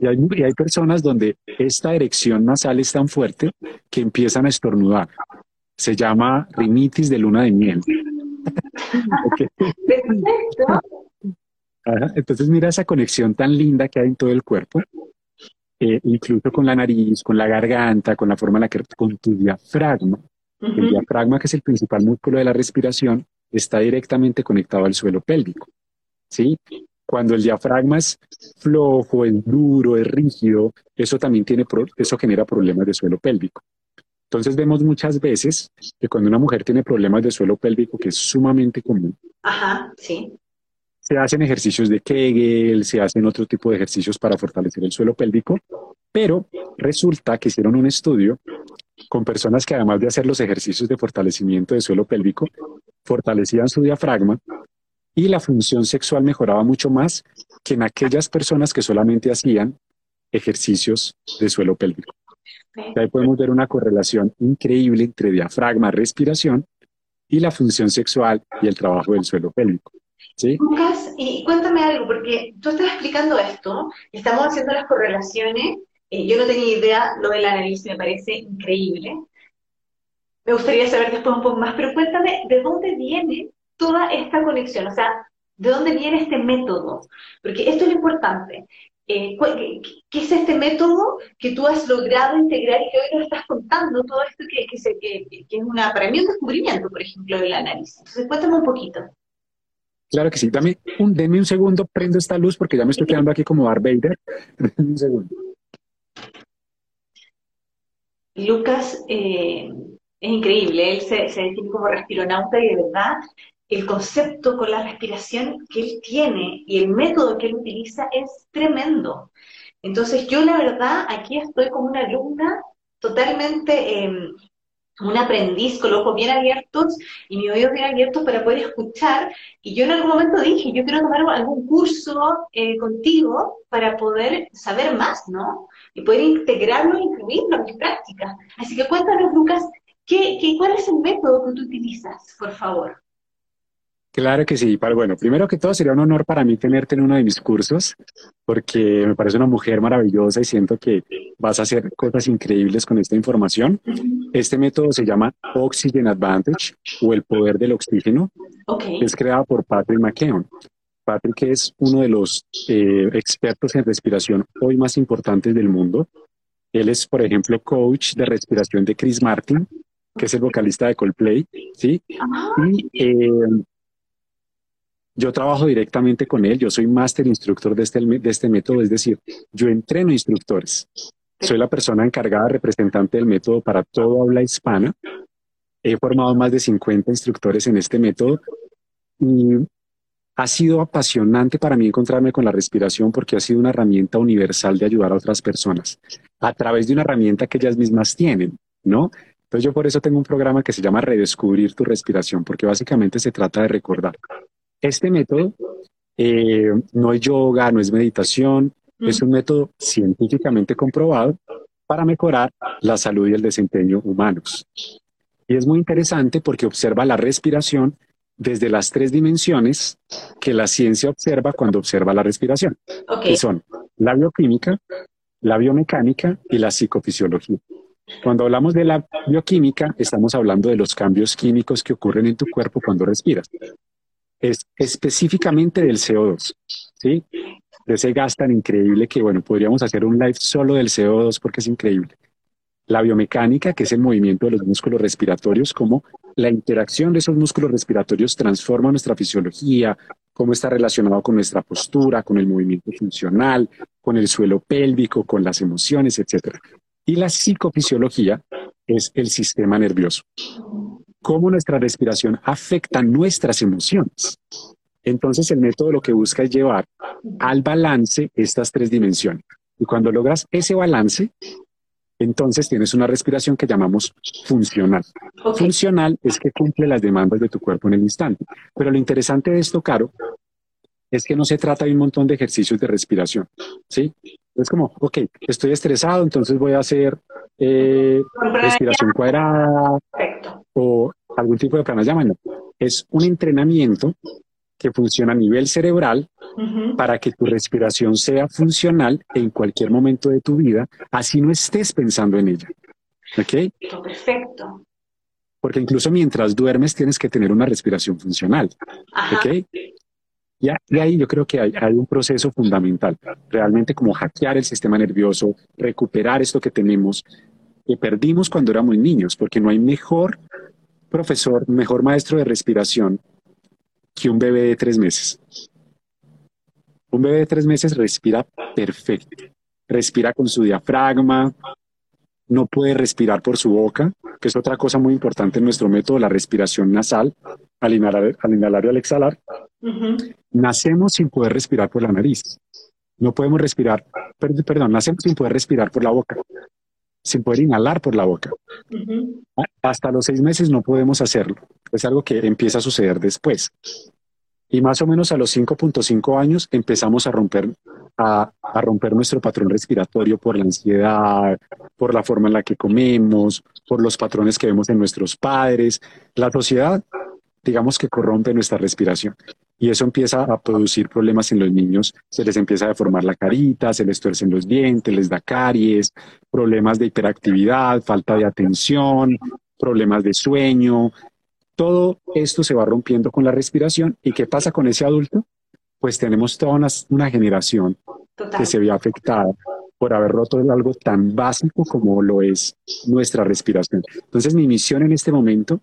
Y hay personas donde esta erección nasal es tan fuerte que empiezan a estornudar. Se llama rinitis de luna de miel. Okay. Ajá. Entonces mira esa conexión tan linda que hay en todo el cuerpo, incluso con la nariz, con la garganta, con la forma en la que, con tu diafragma. El diafragma, que es el principal músculo de la respiración, está directamente conectado al suelo pélvico, ¿sí? Cuando el diafragma es flojo, es duro, es rígido, eso también tiene, eso genera problemas de suelo pélvico. Entonces vemos muchas veces que cuando una mujer tiene problemas de suelo pélvico, que es sumamente común, se hacen ejercicios de Kegel, se hacen otro tipo de ejercicios para fortalecer el suelo pélvico, pero resulta que hicieron un estudio con personas que además de hacer los ejercicios de fortalecimiento de suelo pélvico, fortalecían su diafragma y la función sexual mejoraba mucho más que en aquellas personas que solamente hacían ejercicios de suelo pélvico. Ahí podemos ver una correlación increíble entre diafragma, respiración y la función sexual y el trabajo del suelo pélvico. ¿Sí? Lucas, y cuéntame algo, porque tú estás explicando esto, estamos haciendo las correlaciones, yo no tenía idea, lo de la nariz me parece increíble. Me gustaría saber después un poco más, pero cuéntame de dónde viene toda esta conexión, o sea, de dónde viene este método, porque esto es lo importante. ¿Qué es este método que tú has logrado integrar y que hoy nos estás contando todo esto que es para mí un descubrimiento, por ejemplo, del análisis? Entonces, cuéntame un poquito. Claro que sí. Denme un segundo, prendo esta luz porque ya me estoy quedando aquí como Darth Vader. Un segundo. Lucas es increíble. Él se define como respironauta y de verdad el concepto con la respiración que él tiene y el método que él utiliza es tremendo. Entonces yo la verdad aquí estoy como una alumna totalmente, un aprendiz con los ojos bien abiertos y mis oídos bien abiertos para poder escuchar. Y yo en algún momento dije, yo quiero tomar algún curso contigo para poder saber más, ¿no? Y poder integrarlo e incluirlo en mis prácticas. Así que cuéntanos, Lucas, ¿cuál es el método que tú utilizas, por favor? Claro que sí. Bueno, primero que todo sería un honor para mí tenerte en uno de mis cursos porque me parece una mujer maravillosa y siento que vas a hacer cosas increíbles con esta información. Este método se llama Oxygen Advantage o el poder del oxígeno. Okay. Es creada por Patrick McKeown. Patrick es uno de los expertos en respiración hoy más importantes del mundo. Él es, por ejemplo, coach de respiración de Chris Martin, que es el vocalista de Coldplay, ¿sí? Y yo trabajo directamente con él. Yo soy máster instructor de este método, es decir, yo entreno instructores. Soy la persona encargada, representante del método para todo habla hispana. He formado más de 50 instructores en este método y ha sido apasionante para mí encontrarme con la respiración porque ha sido una herramienta universal de ayudar a otras personas a través de una herramienta que ellas mismas tienen, ¿no? Entonces yo por eso tengo un programa que se llama Redescubrir tu respiración, porque básicamente se trata de recordar. Este método no es yoga, no es meditación, es un método científicamente comprobado para mejorar la salud y el desempeño humanos. Y es muy interesante porque observa la respiración desde las 3 dimensiones que la ciencia observa cuando observa la respiración, que son la bioquímica, la biomecánica y la psicofisiología. Cuando hablamos de la bioquímica, estamos hablando de los cambios químicos que ocurren en tu cuerpo cuando respiras. Es específicamente del CO2, ¿sí? De ese gas tan increíble que, bueno, podríamos hacer un live solo del CO2 porque es increíble. La biomecánica, que es el movimiento de los músculos respiratorios, cómo la interacción de esos músculos respiratorios transforma nuestra fisiología, cómo está relacionado con nuestra postura, con el movimiento funcional, con el suelo pélvico, con las emociones, etc. Y la psicofisiología es el sistema nervioso, cómo nuestra respiración afecta nuestras emociones. Entonces el método lo que busca es llevar al balance estas 3 dimensiones. Y cuando logras ese balance, entonces tienes una respiración que llamamos funcional. Funcional es que cumple las demandas de tu cuerpo en el instante. Pero lo interesante de esto, Caro, es que no se trata de un montón de ejercicios de respiración, ¿sí? Es como, ok, estoy estresado, entonces voy a hacer respiración cuadrada o algún tipo de pranayama. No. Es un entrenamiento que funciona a nivel cerebral para que tu respiración sea funcional en cualquier momento de tu vida, así no estés pensando en ella. ¿Ok? Perfecto. Porque incluso mientras duermes tienes que tener una respiración funcional. ¿Ok? Y ahí yo creo que hay un proceso fundamental. Realmente como hackear el sistema nervioso, recuperar esto que tenemos, que perdimos cuando éramos niños, porque no hay mejor profesor, mejor maestro de respiración que un bebé de 3 meses. Un bebé de 3 meses respira perfecto. Respira con su diafragma, no puede respirar por su boca, que es otra cosa muy importante en nuestro método, la respiración nasal, al inhalar y al exhalar. Nacemos sin poder respirar por la nariz. No podemos respirar, perdón, nacemos sin poder respirar por la boca, sin poder inhalar por la boca. Hasta los 6 meses no podemos hacerlo. Es algo que empieza a suceder después. Y más o menos a los 5.5 años empezamos a romper nuestro patrón respiratorio por la ansiedad, por la forma en la que comemos, por los patrones que vemos en nuestros padres. La sociedad, digamos que corrompe nuestra respiración. Y eso empieza a producir problemas en los niños. Se les empieza a deformar la carita, se les tuercen los dientes, les da caries, problemas de hiperactividad, falta de atención, problemas de sueño. Todo esto se va rompiendo con la respiración. ¿Y qué pasa con ese adulto? Pues tenemos toda una generación que se ve afectada por haber roto algo tan básico como lo es nuestra respiración. Entonces mi misión en este momento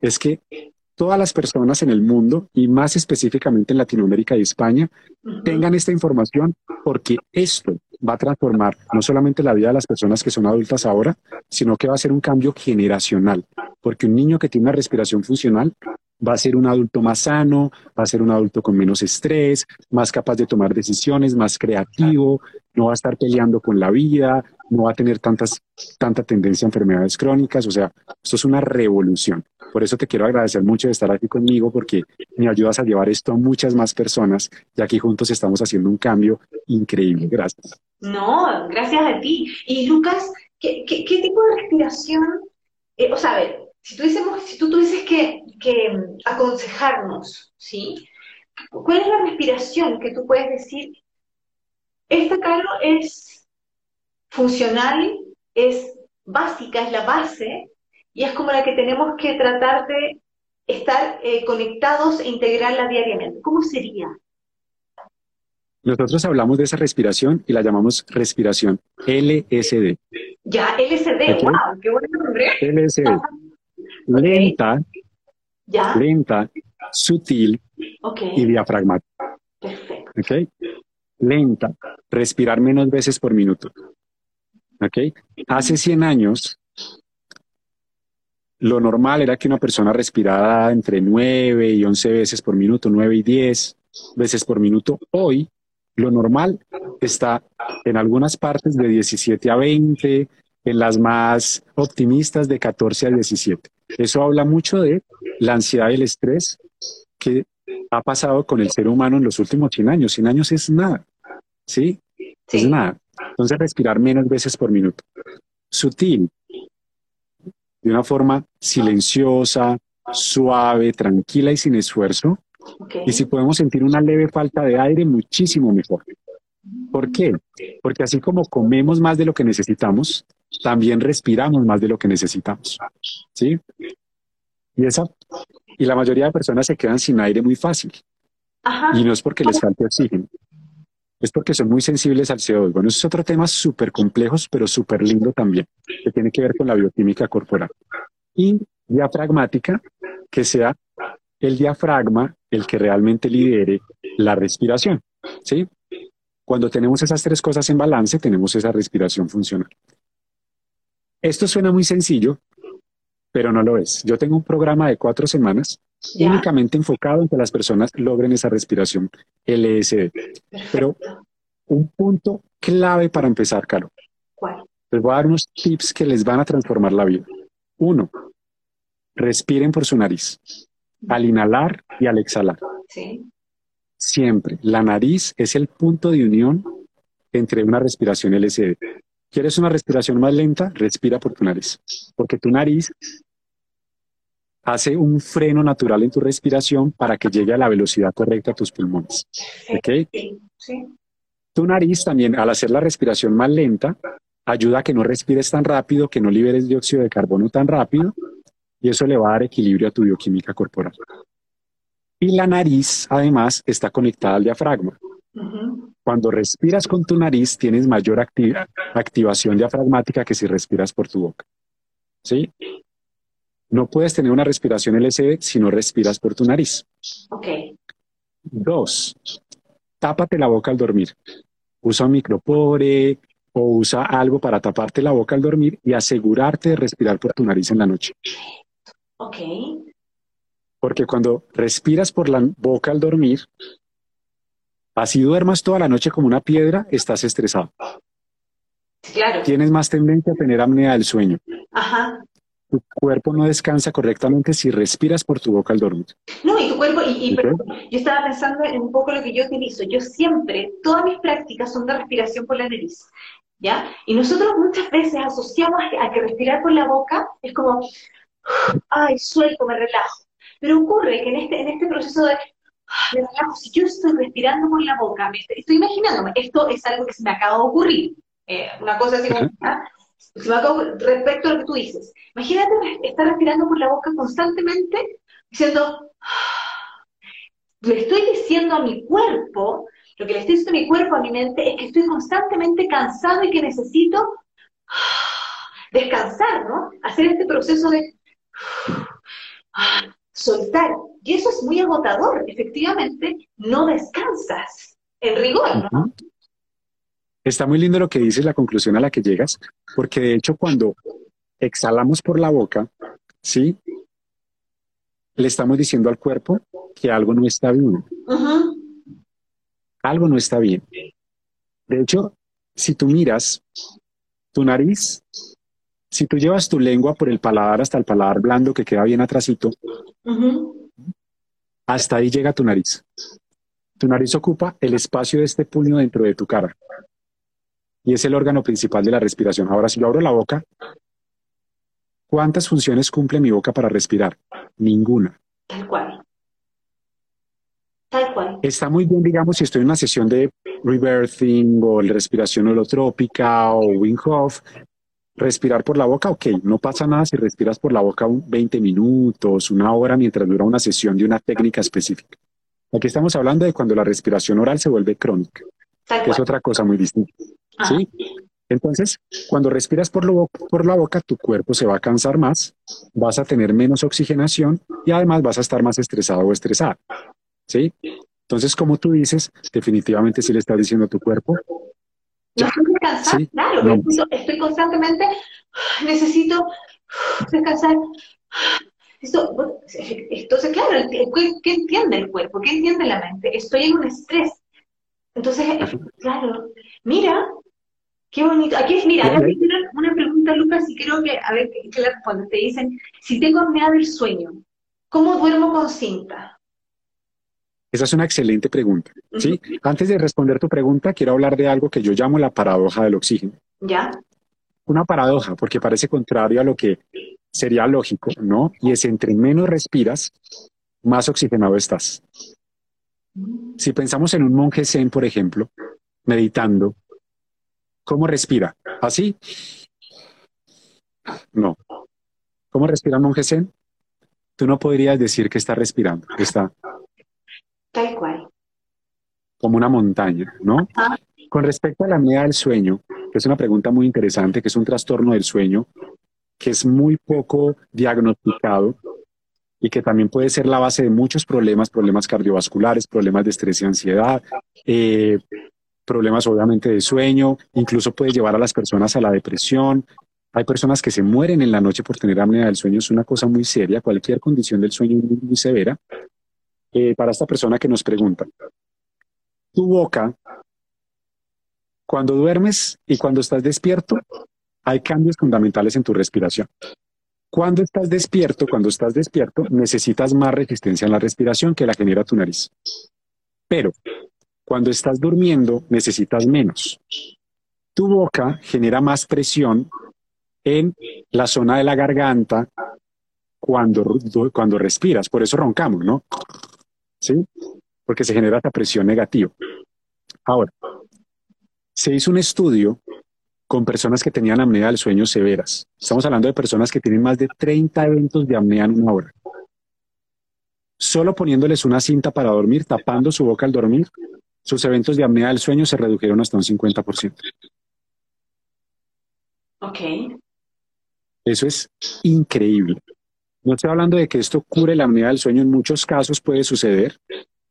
es que todas las personas en el mundo y más específicamente en Latinoamérica y España tengan esta información, porque esto va a transformar no solamente la vida de las personas que son adultas ahora, sino que va a ser un cambio generacional, porque un niño que tiene una respiración funcional va a ser un adulto más sano, va a ser un adulto con menos estrés, más capaz de tomar decisiones, más creativo, no va a estar peleando con la vida, no va a tener tanta tendencia a enfermedades crónicas. O sea, esto es una revolución. Por eso te quiero agradecer mucho de estar aquí conmigo, porque me ayudas a llevar esto a muchas más personas y aquí juntos estamos haciendo un cambio increíble. Gracias. No, gracias a ti. Y Lucas, ¿qué tipo de respiración? O sea, a ver, si tú tuvieses que aconsejarnos, ¿sí? ¿Cuál es la respiración que tú puedes decir? Esta, Caro, es funcional, es básica, es la base, y es como la que tenemos que tratar de estar conectados e integrarla diariamente? ¿Cómo sería? Nosotros hablamos de esa respiración y la llamamos respiración LSD. Ya, LSD, ¿okay? Wow, qué buen nombre. LSD. Lenta, okay. ¿Ya? Lenta, sutil, okay, y diafragmática. Perfecto. ¿Okay? Lenta, respirar menos veces por minuto. ¿Okay? Hace 100 años, lo normal era que una persona respirara entre 9 y 11 veces por minuto, 9 y 10 veces por minuto. Hoy, lo normal está en algunas partes de 17 a 20, en las más optimistas de 14 a 17. Eso habla mucho de la ansiedad y el estrés que ha pasado con el ser humano en los últimos 100 años. 100 años es nada, ¿sí? Sí. Es nada. Entonces, respirar menos veces por minuto. Sutil, de una forma silenciosa, suave, tranquila y sin esfuerzo. Okay. Y si podemos sentir una leve falta de aire, muchísimo mejor. ¿Por qué? Porque así como comemos más de lo que necesitamos, también respiramos más de lo que necesitamos. ¿Sí? Y la mayoría de personas se quedan sin aire muy fácil. Ajá. Y no es porque les falte oxígeno. Es porque son muy sensibles al CO2. Bueno, eso es otro tema súper complejo, pero súper lindo también, que tiene que ver con la bioquímica corporal. Y diafragmática, que sea el diafragma el que realmente lidere la respiración, ¿sí? Cuando tenemos esas tres cosas en balance, tenemos esa respiración funcional. Esto suena muy sencillo, pero no lo es. Yo tengo un programa de 4 semanas, yeah, únicamente enfocado en que las personas logren esa respiración LSD. Perfecto. Pero un punto clave para empezar, Caro. ¿Cuál? Les voy a dar unos tips que les van a transformar la vida. 1. Respiren por su nariz, al inhalar y al exhalar. Sí. Siempre. La nariz es el punto de unión entre una respiración LSD. ¿Quieres una respiración más lenta? Respira por tu nariz. Porque tu nariz hace un freno natural en tu respiración para que llegue a la velocidad correcta a tus pulmones. ¿Okay? Sí. Tu nariz también, al hacer la respiración más lenta, ayuda a que no respires tan rápido, que no liberes dióxido de carbono tan rápido, y eso le va a dar equilibrio a tu bioquímica corporal. Y la nariz, además, está conectada al diafragma. Uh-huh. Cuando respiras con tu nariz, tienes mayor activación diafragmática que si respiras por tu boca. ¿Sí? No puedes tener una respiración LSD si no respiras por tu nariz. Okay. 2. Tápate la boca al dormir. Usa un micropore o usa algo para taparte la boca al dormir y asegurarte de respirar por tu nariz en la noche. Okay. Porque cuando respiras por la boca al dormir, así duermas toda la noche como una piedra, estás estresado. Claro. Tienes más tendencia a tener apnea del sueño. Ajá. Tu cuerpo no descansa correctamente si respiras por tu boca al dormir. No, y tu cuerpo, pero yo estaba pensando en un poco lo que yo utilizo. Yo siempre, todas mis prácticas son de respiración por la nariz, ¿ya? Y nosotros muchas veces asociamos a que respirar por la boca es como, ay, suelto, me relajo. Pero ocurre que en este proceso de, me relajo, si yo estoy respirando por la boca, estoy imaginándome, esto es algo que se me acaba de ocurrir, una cosa así como, ¿ah? Respecto a lo que tú dices, imagínate estar respirando por la boca constantemente, diciendo, le estoy diciendo a mi cuerpo, lo que le estoy diciendo a mi cuerpo, a mi mente, es que estoy constantemente cansado y que necesito descansar, ¿no? Hacer este proceso de soltar. Y eso es muy agotador, efectivamente, no descansas, en rigor, ¿no? Uh-huh. Está muy lindo lo que dices, la conclusión a la que llegas, porque de hecho cuando exhalamos por la boca, ¿sí? Le estamos diciendo al cuerpo que algo no está bien. Uh-huh. Algo no está bien. De hecho, si tú miras tu nariz, si tú llevas tu lengua por el paladar hasta el paladar blando que queda bien atrasito, uh-huh, hasta ahí llega tu nariz. Tu nariz ocupa el espacio de este puño dentro de tu cara. Y es el órgano principal de la respiración. Ahora, si yo abro la boca, ¿cuántas funciones cumple mi boca para respirar? Ninguna. Tal cual. Tal cual. Está muy bien, digamos, si estoy en una sesión de rebirthing o respiración holotrópica o Wim Hof, ¿Respirar por la boca? Ok, no pasa nada si respiras por la boca 20 minutos, una hora, mientras dura una sesión de una técnica específica. Aquí estamos hablando de cuando la respiración oral se vuelve crónica, que es otra cosa muy distinta. ¿Sí? Entonces, cuando respiras por la boca, tu cuerpo se va a cansar más, vas a tener menos oxigenación y además vas a estar más estresado o estresada. ¿Sí? Entonces, como tú dices, definitivamente sí le estás diciendo a tu cuerpo. Ya. No estoy cansada, ¿sí? Claro, no. Estoy constantemente, necesito descansar. Eso, entonces, claro, ¿qué entiende el cuerpo? ¿Qué entiende la mente? Estoy en un estrés. Entonces, claro, mira, qué bonito. Aquí, mira, ahora me hicieron una pregunta, Lucas, y creo que, a ver, que la respondes. Te dicen, si tengo apnea del sueño, ¿cómo duermo con cinta? Esa es una excelente pregunta, ¿sí? Antes de responder tu pregunta, quiero hablar de algo que yo llamo la paradoja del oxígeno. ¿Ya? Una paradoja, porque parece contrario a lo que sería lógico, ¿no? Y es entre menos respiras, más oxigenado estás. Si pensamos en un monje zen, por ejemplo, meditando, ¿cómo respira? ¿Así? No. ¿Cómo respira un monje zen? Tú no podrías decir que está respirando, está... Tal cual. Como una montaña, ¿no? Ajá. Con respecto a la apnea del sueño, que es una pregunta muy interesante, que es un trastorno del sueño, que es muy poco diagnosticado y que también puede ser la base de muchos problemas, problemas cardiovasculares, problemas de estrés y ansiedad, problemas obviamente de sueño, incluso puede llevar a las personas a la depresión. Hay personas que se mueren en la noche por tener apnea del sueño, es una cosa muy seria, cualquier condición del sueño muy, muy severa. Para esta persona que nos pregunta, tu boca, cuando duermes y cuando estás despierto, hay cambios fundamentales en tu respiración. Cuando estás despierto, necesitas más resistencia en la respiración que la genera tu nariz. Pero cuando estás durmiendo, necesitas menos. Tu boca genera más presión en la zona de la garganta cuando respiras. Por eso roncamos, ¿no? ¿Sí? Porque se genera esta presión negativa. Ahora, se hizo un estudio con personas que tenían apnea del sueño severas. Estamos hablando de personas que tienen más de 30 eventos de apnea en una hora. Solo poniéndoles una cinta para dormir, tapando su boca al dormir, sus eventos de apnea del sueño se redujeron hasta un 50%. Ok. Eso es increíble. No estoy hablando de que esto cure la apnea del sueño, en muchos casos puede suceder,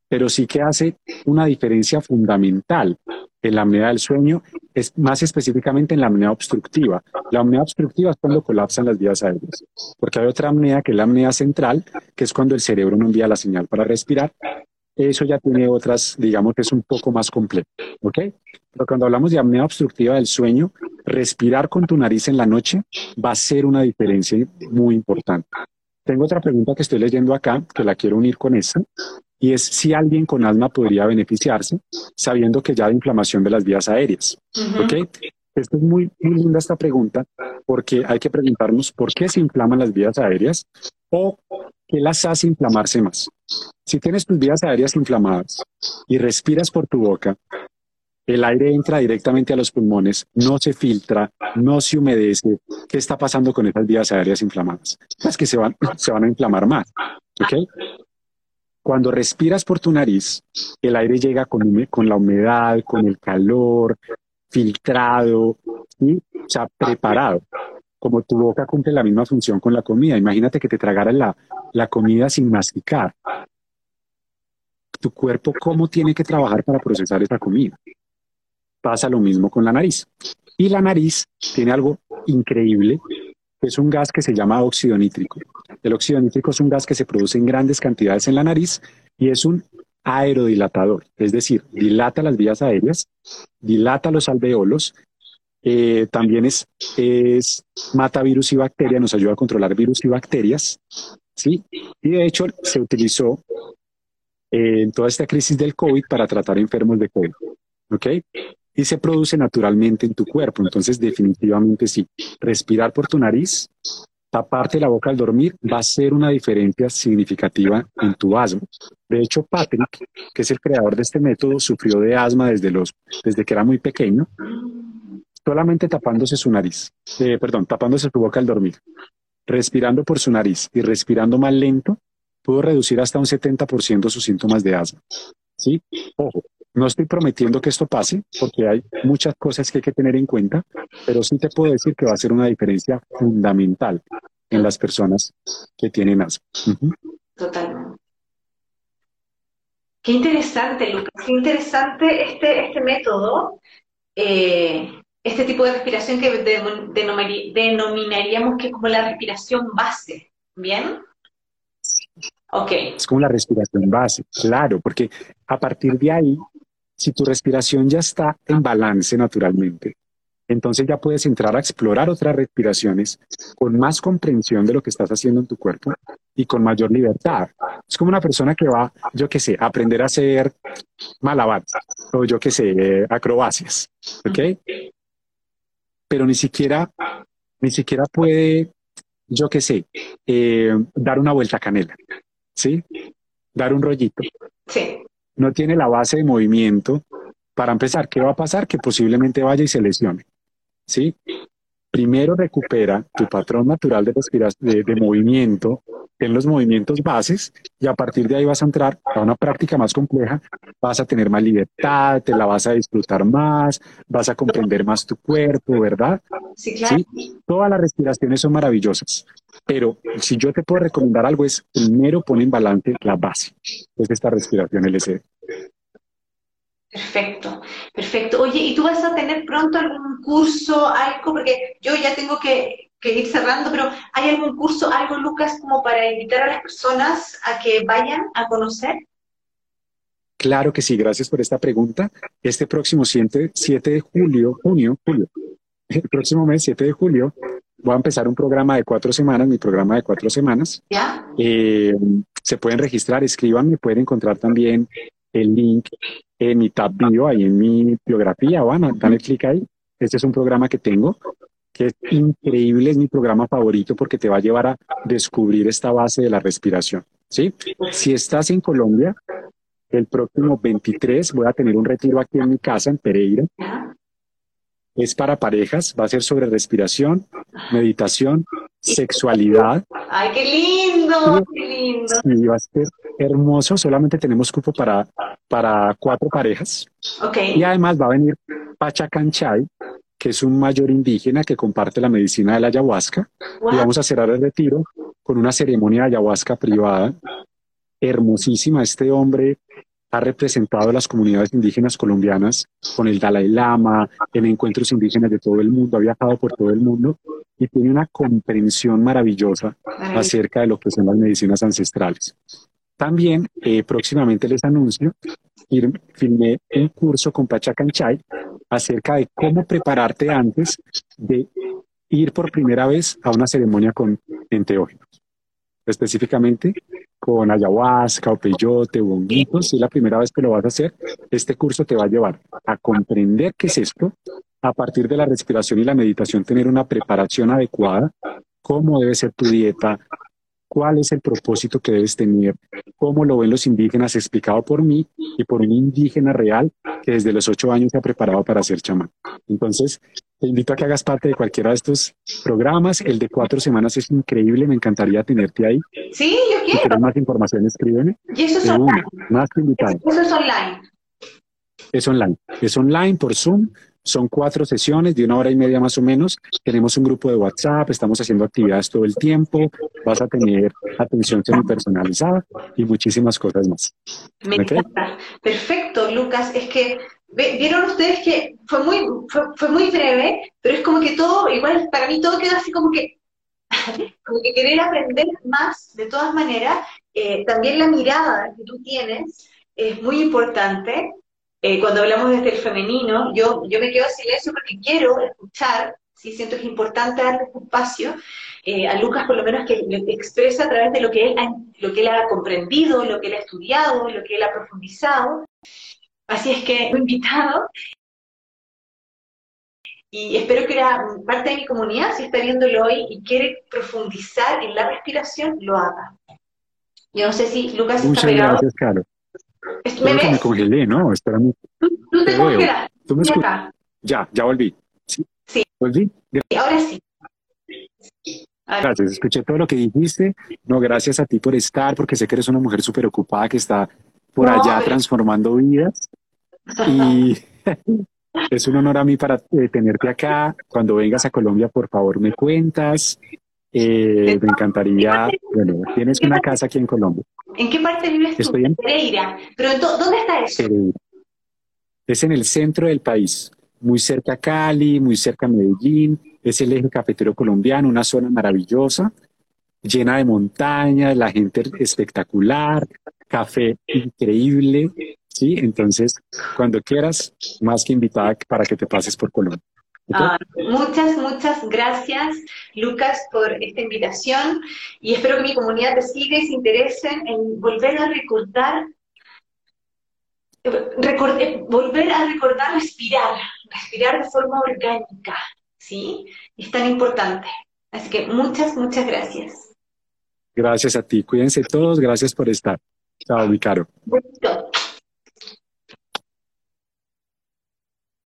pero sí que hace una diferencia fundamental en la apnea del sueño, es más específicamente en la apnea obstructiva. La apnea obstructiva es cuando colapsan las vías aéreas, porque hay otra apnea que es la apnea central, que es cuando el cerebro no envía la señal para respirar. Eso ya tiene otras, digamos que es un poco más complejo, ¿ok? Pero cuando hablamos de apnea obstructiva del sueño, respirar con tu nariz en la noche va a ser una diferencia muy importante. Tengo otra pregunta que estoy leyendo acá, que la quiero unir con esta, y es si alguien con asma podría beneficiarse, sabiendo que ya hay inflamación de las vías aéreas. ¿Okay? Esto es muy, muy linda esta pregunta, porque hay que preguntarnos por qué se inflaman las vías aéreas o qué las hace inflamarse más. Si tienes tus vías aéreas inflamadas y respiras por tu boca, el aire entra directamente a los pulmones, no se filtra, no se humedece. ¿Qué está pasando con esas vías aéreas inflamadas? Las que se van a inflamar más. ¿Okay? Cuando respiras por tu nariz, el aire llega con la humedad, con el calor, filtrado, ¿sí? O sea, preparado. Como tu boca cumple la misma función con la comida. Imagínate que te tragaras la comida sin masticar. Tu cuerpo, ¿cómo tiene que trabajar para procesar esa comida? Pasa lo mismo con la nariz. Y la nariz tiene algo increíble, que es un gas que se llama óxido nítrico. El óxido nítrico es un gas que se produce en grandes cantidades en la nariz y es un aerodilatador, es decir, dilata las vías aéreas, dilata los alveolos, también mata virus y bacterias, nos ayuda a controlar virus y bacterias, ¿sí? Y de hecho se utilizó en toda esta crisis del COVID para tratar enfermos de COVID. ¿Ok? Y se produce naturalmente en tu cuerpo. Entonces, definitivamente sí. Respirar por tu nariz, taparte la boca al dormir, va a ser una diferencia significativa en tu asma. De hecho, Patrick, que es el creador de este método, sufrió de asma desde que era muy pequeño. solamente tapándose su nariz, tapándose su boca al dormir, respirando por su nariz y respirando más lento, pudo reducir hasta un 70% sus síntomas de asma. ¿Sí? Ojo, no estoy prometiendo que esto pase, porque hay muchas cosas que hay que tener en cuenta, pero sí te puedo decir que va a ser una diferencia fundamental en las personas que tienen asma. Totalmente. Qué interesante, Lucas, qué interesante este método, este tipo de respiración que denominaríamos que como la respiración base, ¿bien? Okay. Es como la respiración base, claro, porque a partir de ahí, si tu respiración ya está en balance naturalmente, entonces ya puedes entrar a explorar otras respiraciones con más comprensión de lo que estás haciendo en tu cuerpo y con mayor libertad. Es como una persona que va, yo qué sé, a aprender a hacer malabares o yo qué sé, acrobacias, ¿ok? Pero ni siquiera puede, yo qué sé, dar una vuelta a canela, ¿sí? Dar un rollito. Sí. No tiene la base de movimiento. Para empezar, ¿qué va a pasar? Que posiblemente vaya y se lesione, ¿sí? Primero recupera tu patrón natural de respiración, de movimiento, en los movimientos bases, y a partir de ahí vas a entrar a una práctica más compleja, vas a tener más libertad, te la vas a disfrutar más, vas a comprender más tu cuerpo, ¿verdad? Sí, claro. ¿Sí? Todas las respiraciones son maravillosas, pero si yo te puedo recomendar algo es, primero pon en balance la base, es esta respiración LCD. Perfecto, perfecto. Oye, ¿y tú vas a tener pronto algún curso, algo? Porque yo ya tengo que ir cerrando, pero ¿hay algún curso, algo, Lucas, como para invitar a las personas a que vayan a conocer? Claro que sí, gracias por esta pregunta. Este próximo 7 de julio, voy a empezar un programa de 4 semanas, mi programa de 4 semanas. ¿Ya? Se pueden registrar, escríbanme, pueden encontrar también el link en mi tab bio, ahí en mi biografía, van, dale clic ahí. Este es un programa que tengo, que es increíble, es mi programa favorito porque te va a llevar a descubrir esta base de la respiración, ¿sí? Si estás en Colombia, el próximo 23 voy a tener un retiro aquí en mi casa, en Pereira. Es para parejas, va a ser sobre respiración, meditación, sexualidad. ¡Ay, qué lindo! ¡Qué lindo! Sí, va a ser hermoso, solamente tenemos cupo para 4 parejas. Okay. Y además va a venir Pacha Kanchay, que es un mayor indígena que comparte la medicina de la ayahuasca. Wow. Y vamos a cerrar el retiro con una ceremonia de ayahuasca privada, hermosísima. Este hombre ha representado a las comunidades indígenas colombianas con el Dalai Lama, en encuentros indígenas de todo el mundo, ha viajado por todo el mundo y tiene una comprensión maravillosa acerca de lo que son las medicinas ancestrales. También próximamente les anuncio, filmé un curso con Pacha Kanchay acerca de cómo prepararte antes de ir por primera vez a una ceremonia con enteógenos, específicamente con ayahuasca o peyote o honguitos. Si es la primera vez que lo vas a hacer, este curso te va a llevar a comprender qué es esto, a partir de la respiración y la meditación, tener una preparación adecuada, cómo debe ser tu dieta, cuál es el propósito que debes tener, cómo lo ven los indígenas, explicado por mí y por un indígena real que desde los 8 años se ha preparado para ser chamán. Entonces, te invito a que hagas parte de cualquiera de estos programas. El de 4 semanas es increíble, me encantaría tenerte ahí. Sí, yo quiero. Si quieres más información, escríbeme. Y eso es online. Más que invitado. Eso es online. Es online. Es online por Zoom. Son 4 sesiones de 1 hora y media más o menos. Tenemos un grupo de WhatsApp, estamos haciendo actividades todo el tiempo. Vas a tener atención semipersonalizada y muchísimas cosas más. Me encanta. Perfecto, Lucas. Es que vieron ustedes que fue muy breve, pero es como que todo, igual para mí todo quedó así como que querer aprender más, de todas maneras. También la mirada que tú tienes es muy importante. Cuando hablamos desde el femenino, yo me quedo en silencio porque quiero escuchar, ¿sí? Siento que es importante darle espacio a Lucas, por lo menos que expresa a través de lo que él ha comprendido, lo que él ha estudiado, lo que él ha profundizado. Así es que, invitado, y espero que era parte de mi comunidad, si está viéndolo hoy y quiere profundizar en la respiración, lo haga. Yo no sé si Lucas está pegado. Muchas gracias, Caro. Creo que me congelé, ¿no? Espérame. Tú te congelas. Ya volví. ¿Sí? Sí. ¿Volví? Ahora sí. Gracias, escuché todo lo que dijiste. No, gracias a ti por estar, porque sé que eres una mujer súper ocupada que está por allá transformando vidas. Y es un honor a mí para tenerte acá. Cuando vengas a Colombia, por favor, me cuentas. Me encantaría. Bueno, tienes una casa aquí en Colombia. ¿En qué parte vives tú? Estoy en Pereira. ¿Pero dónde está eso? Es en el centro del país, muy cerca a Cali, muy cerca a Medellín. Es el eje cafetero colombiano, una zona maravillosa, llena de montañas, la gente espectacular, café increíble, ¿sí? Entonces, cuando quieras, más que invitada para que te pases por Colombia. Muchas gracias, Lucas, por esta invitación y espero que mi comunidad te siga y se interesen en volver a recordar respirar de forma orgánica, ¿sí? Es tan importante. Así que muchas gracias. Gracias a ti. Cuídense todos. Gracias por estar. Chao, mi Caro. Bonito.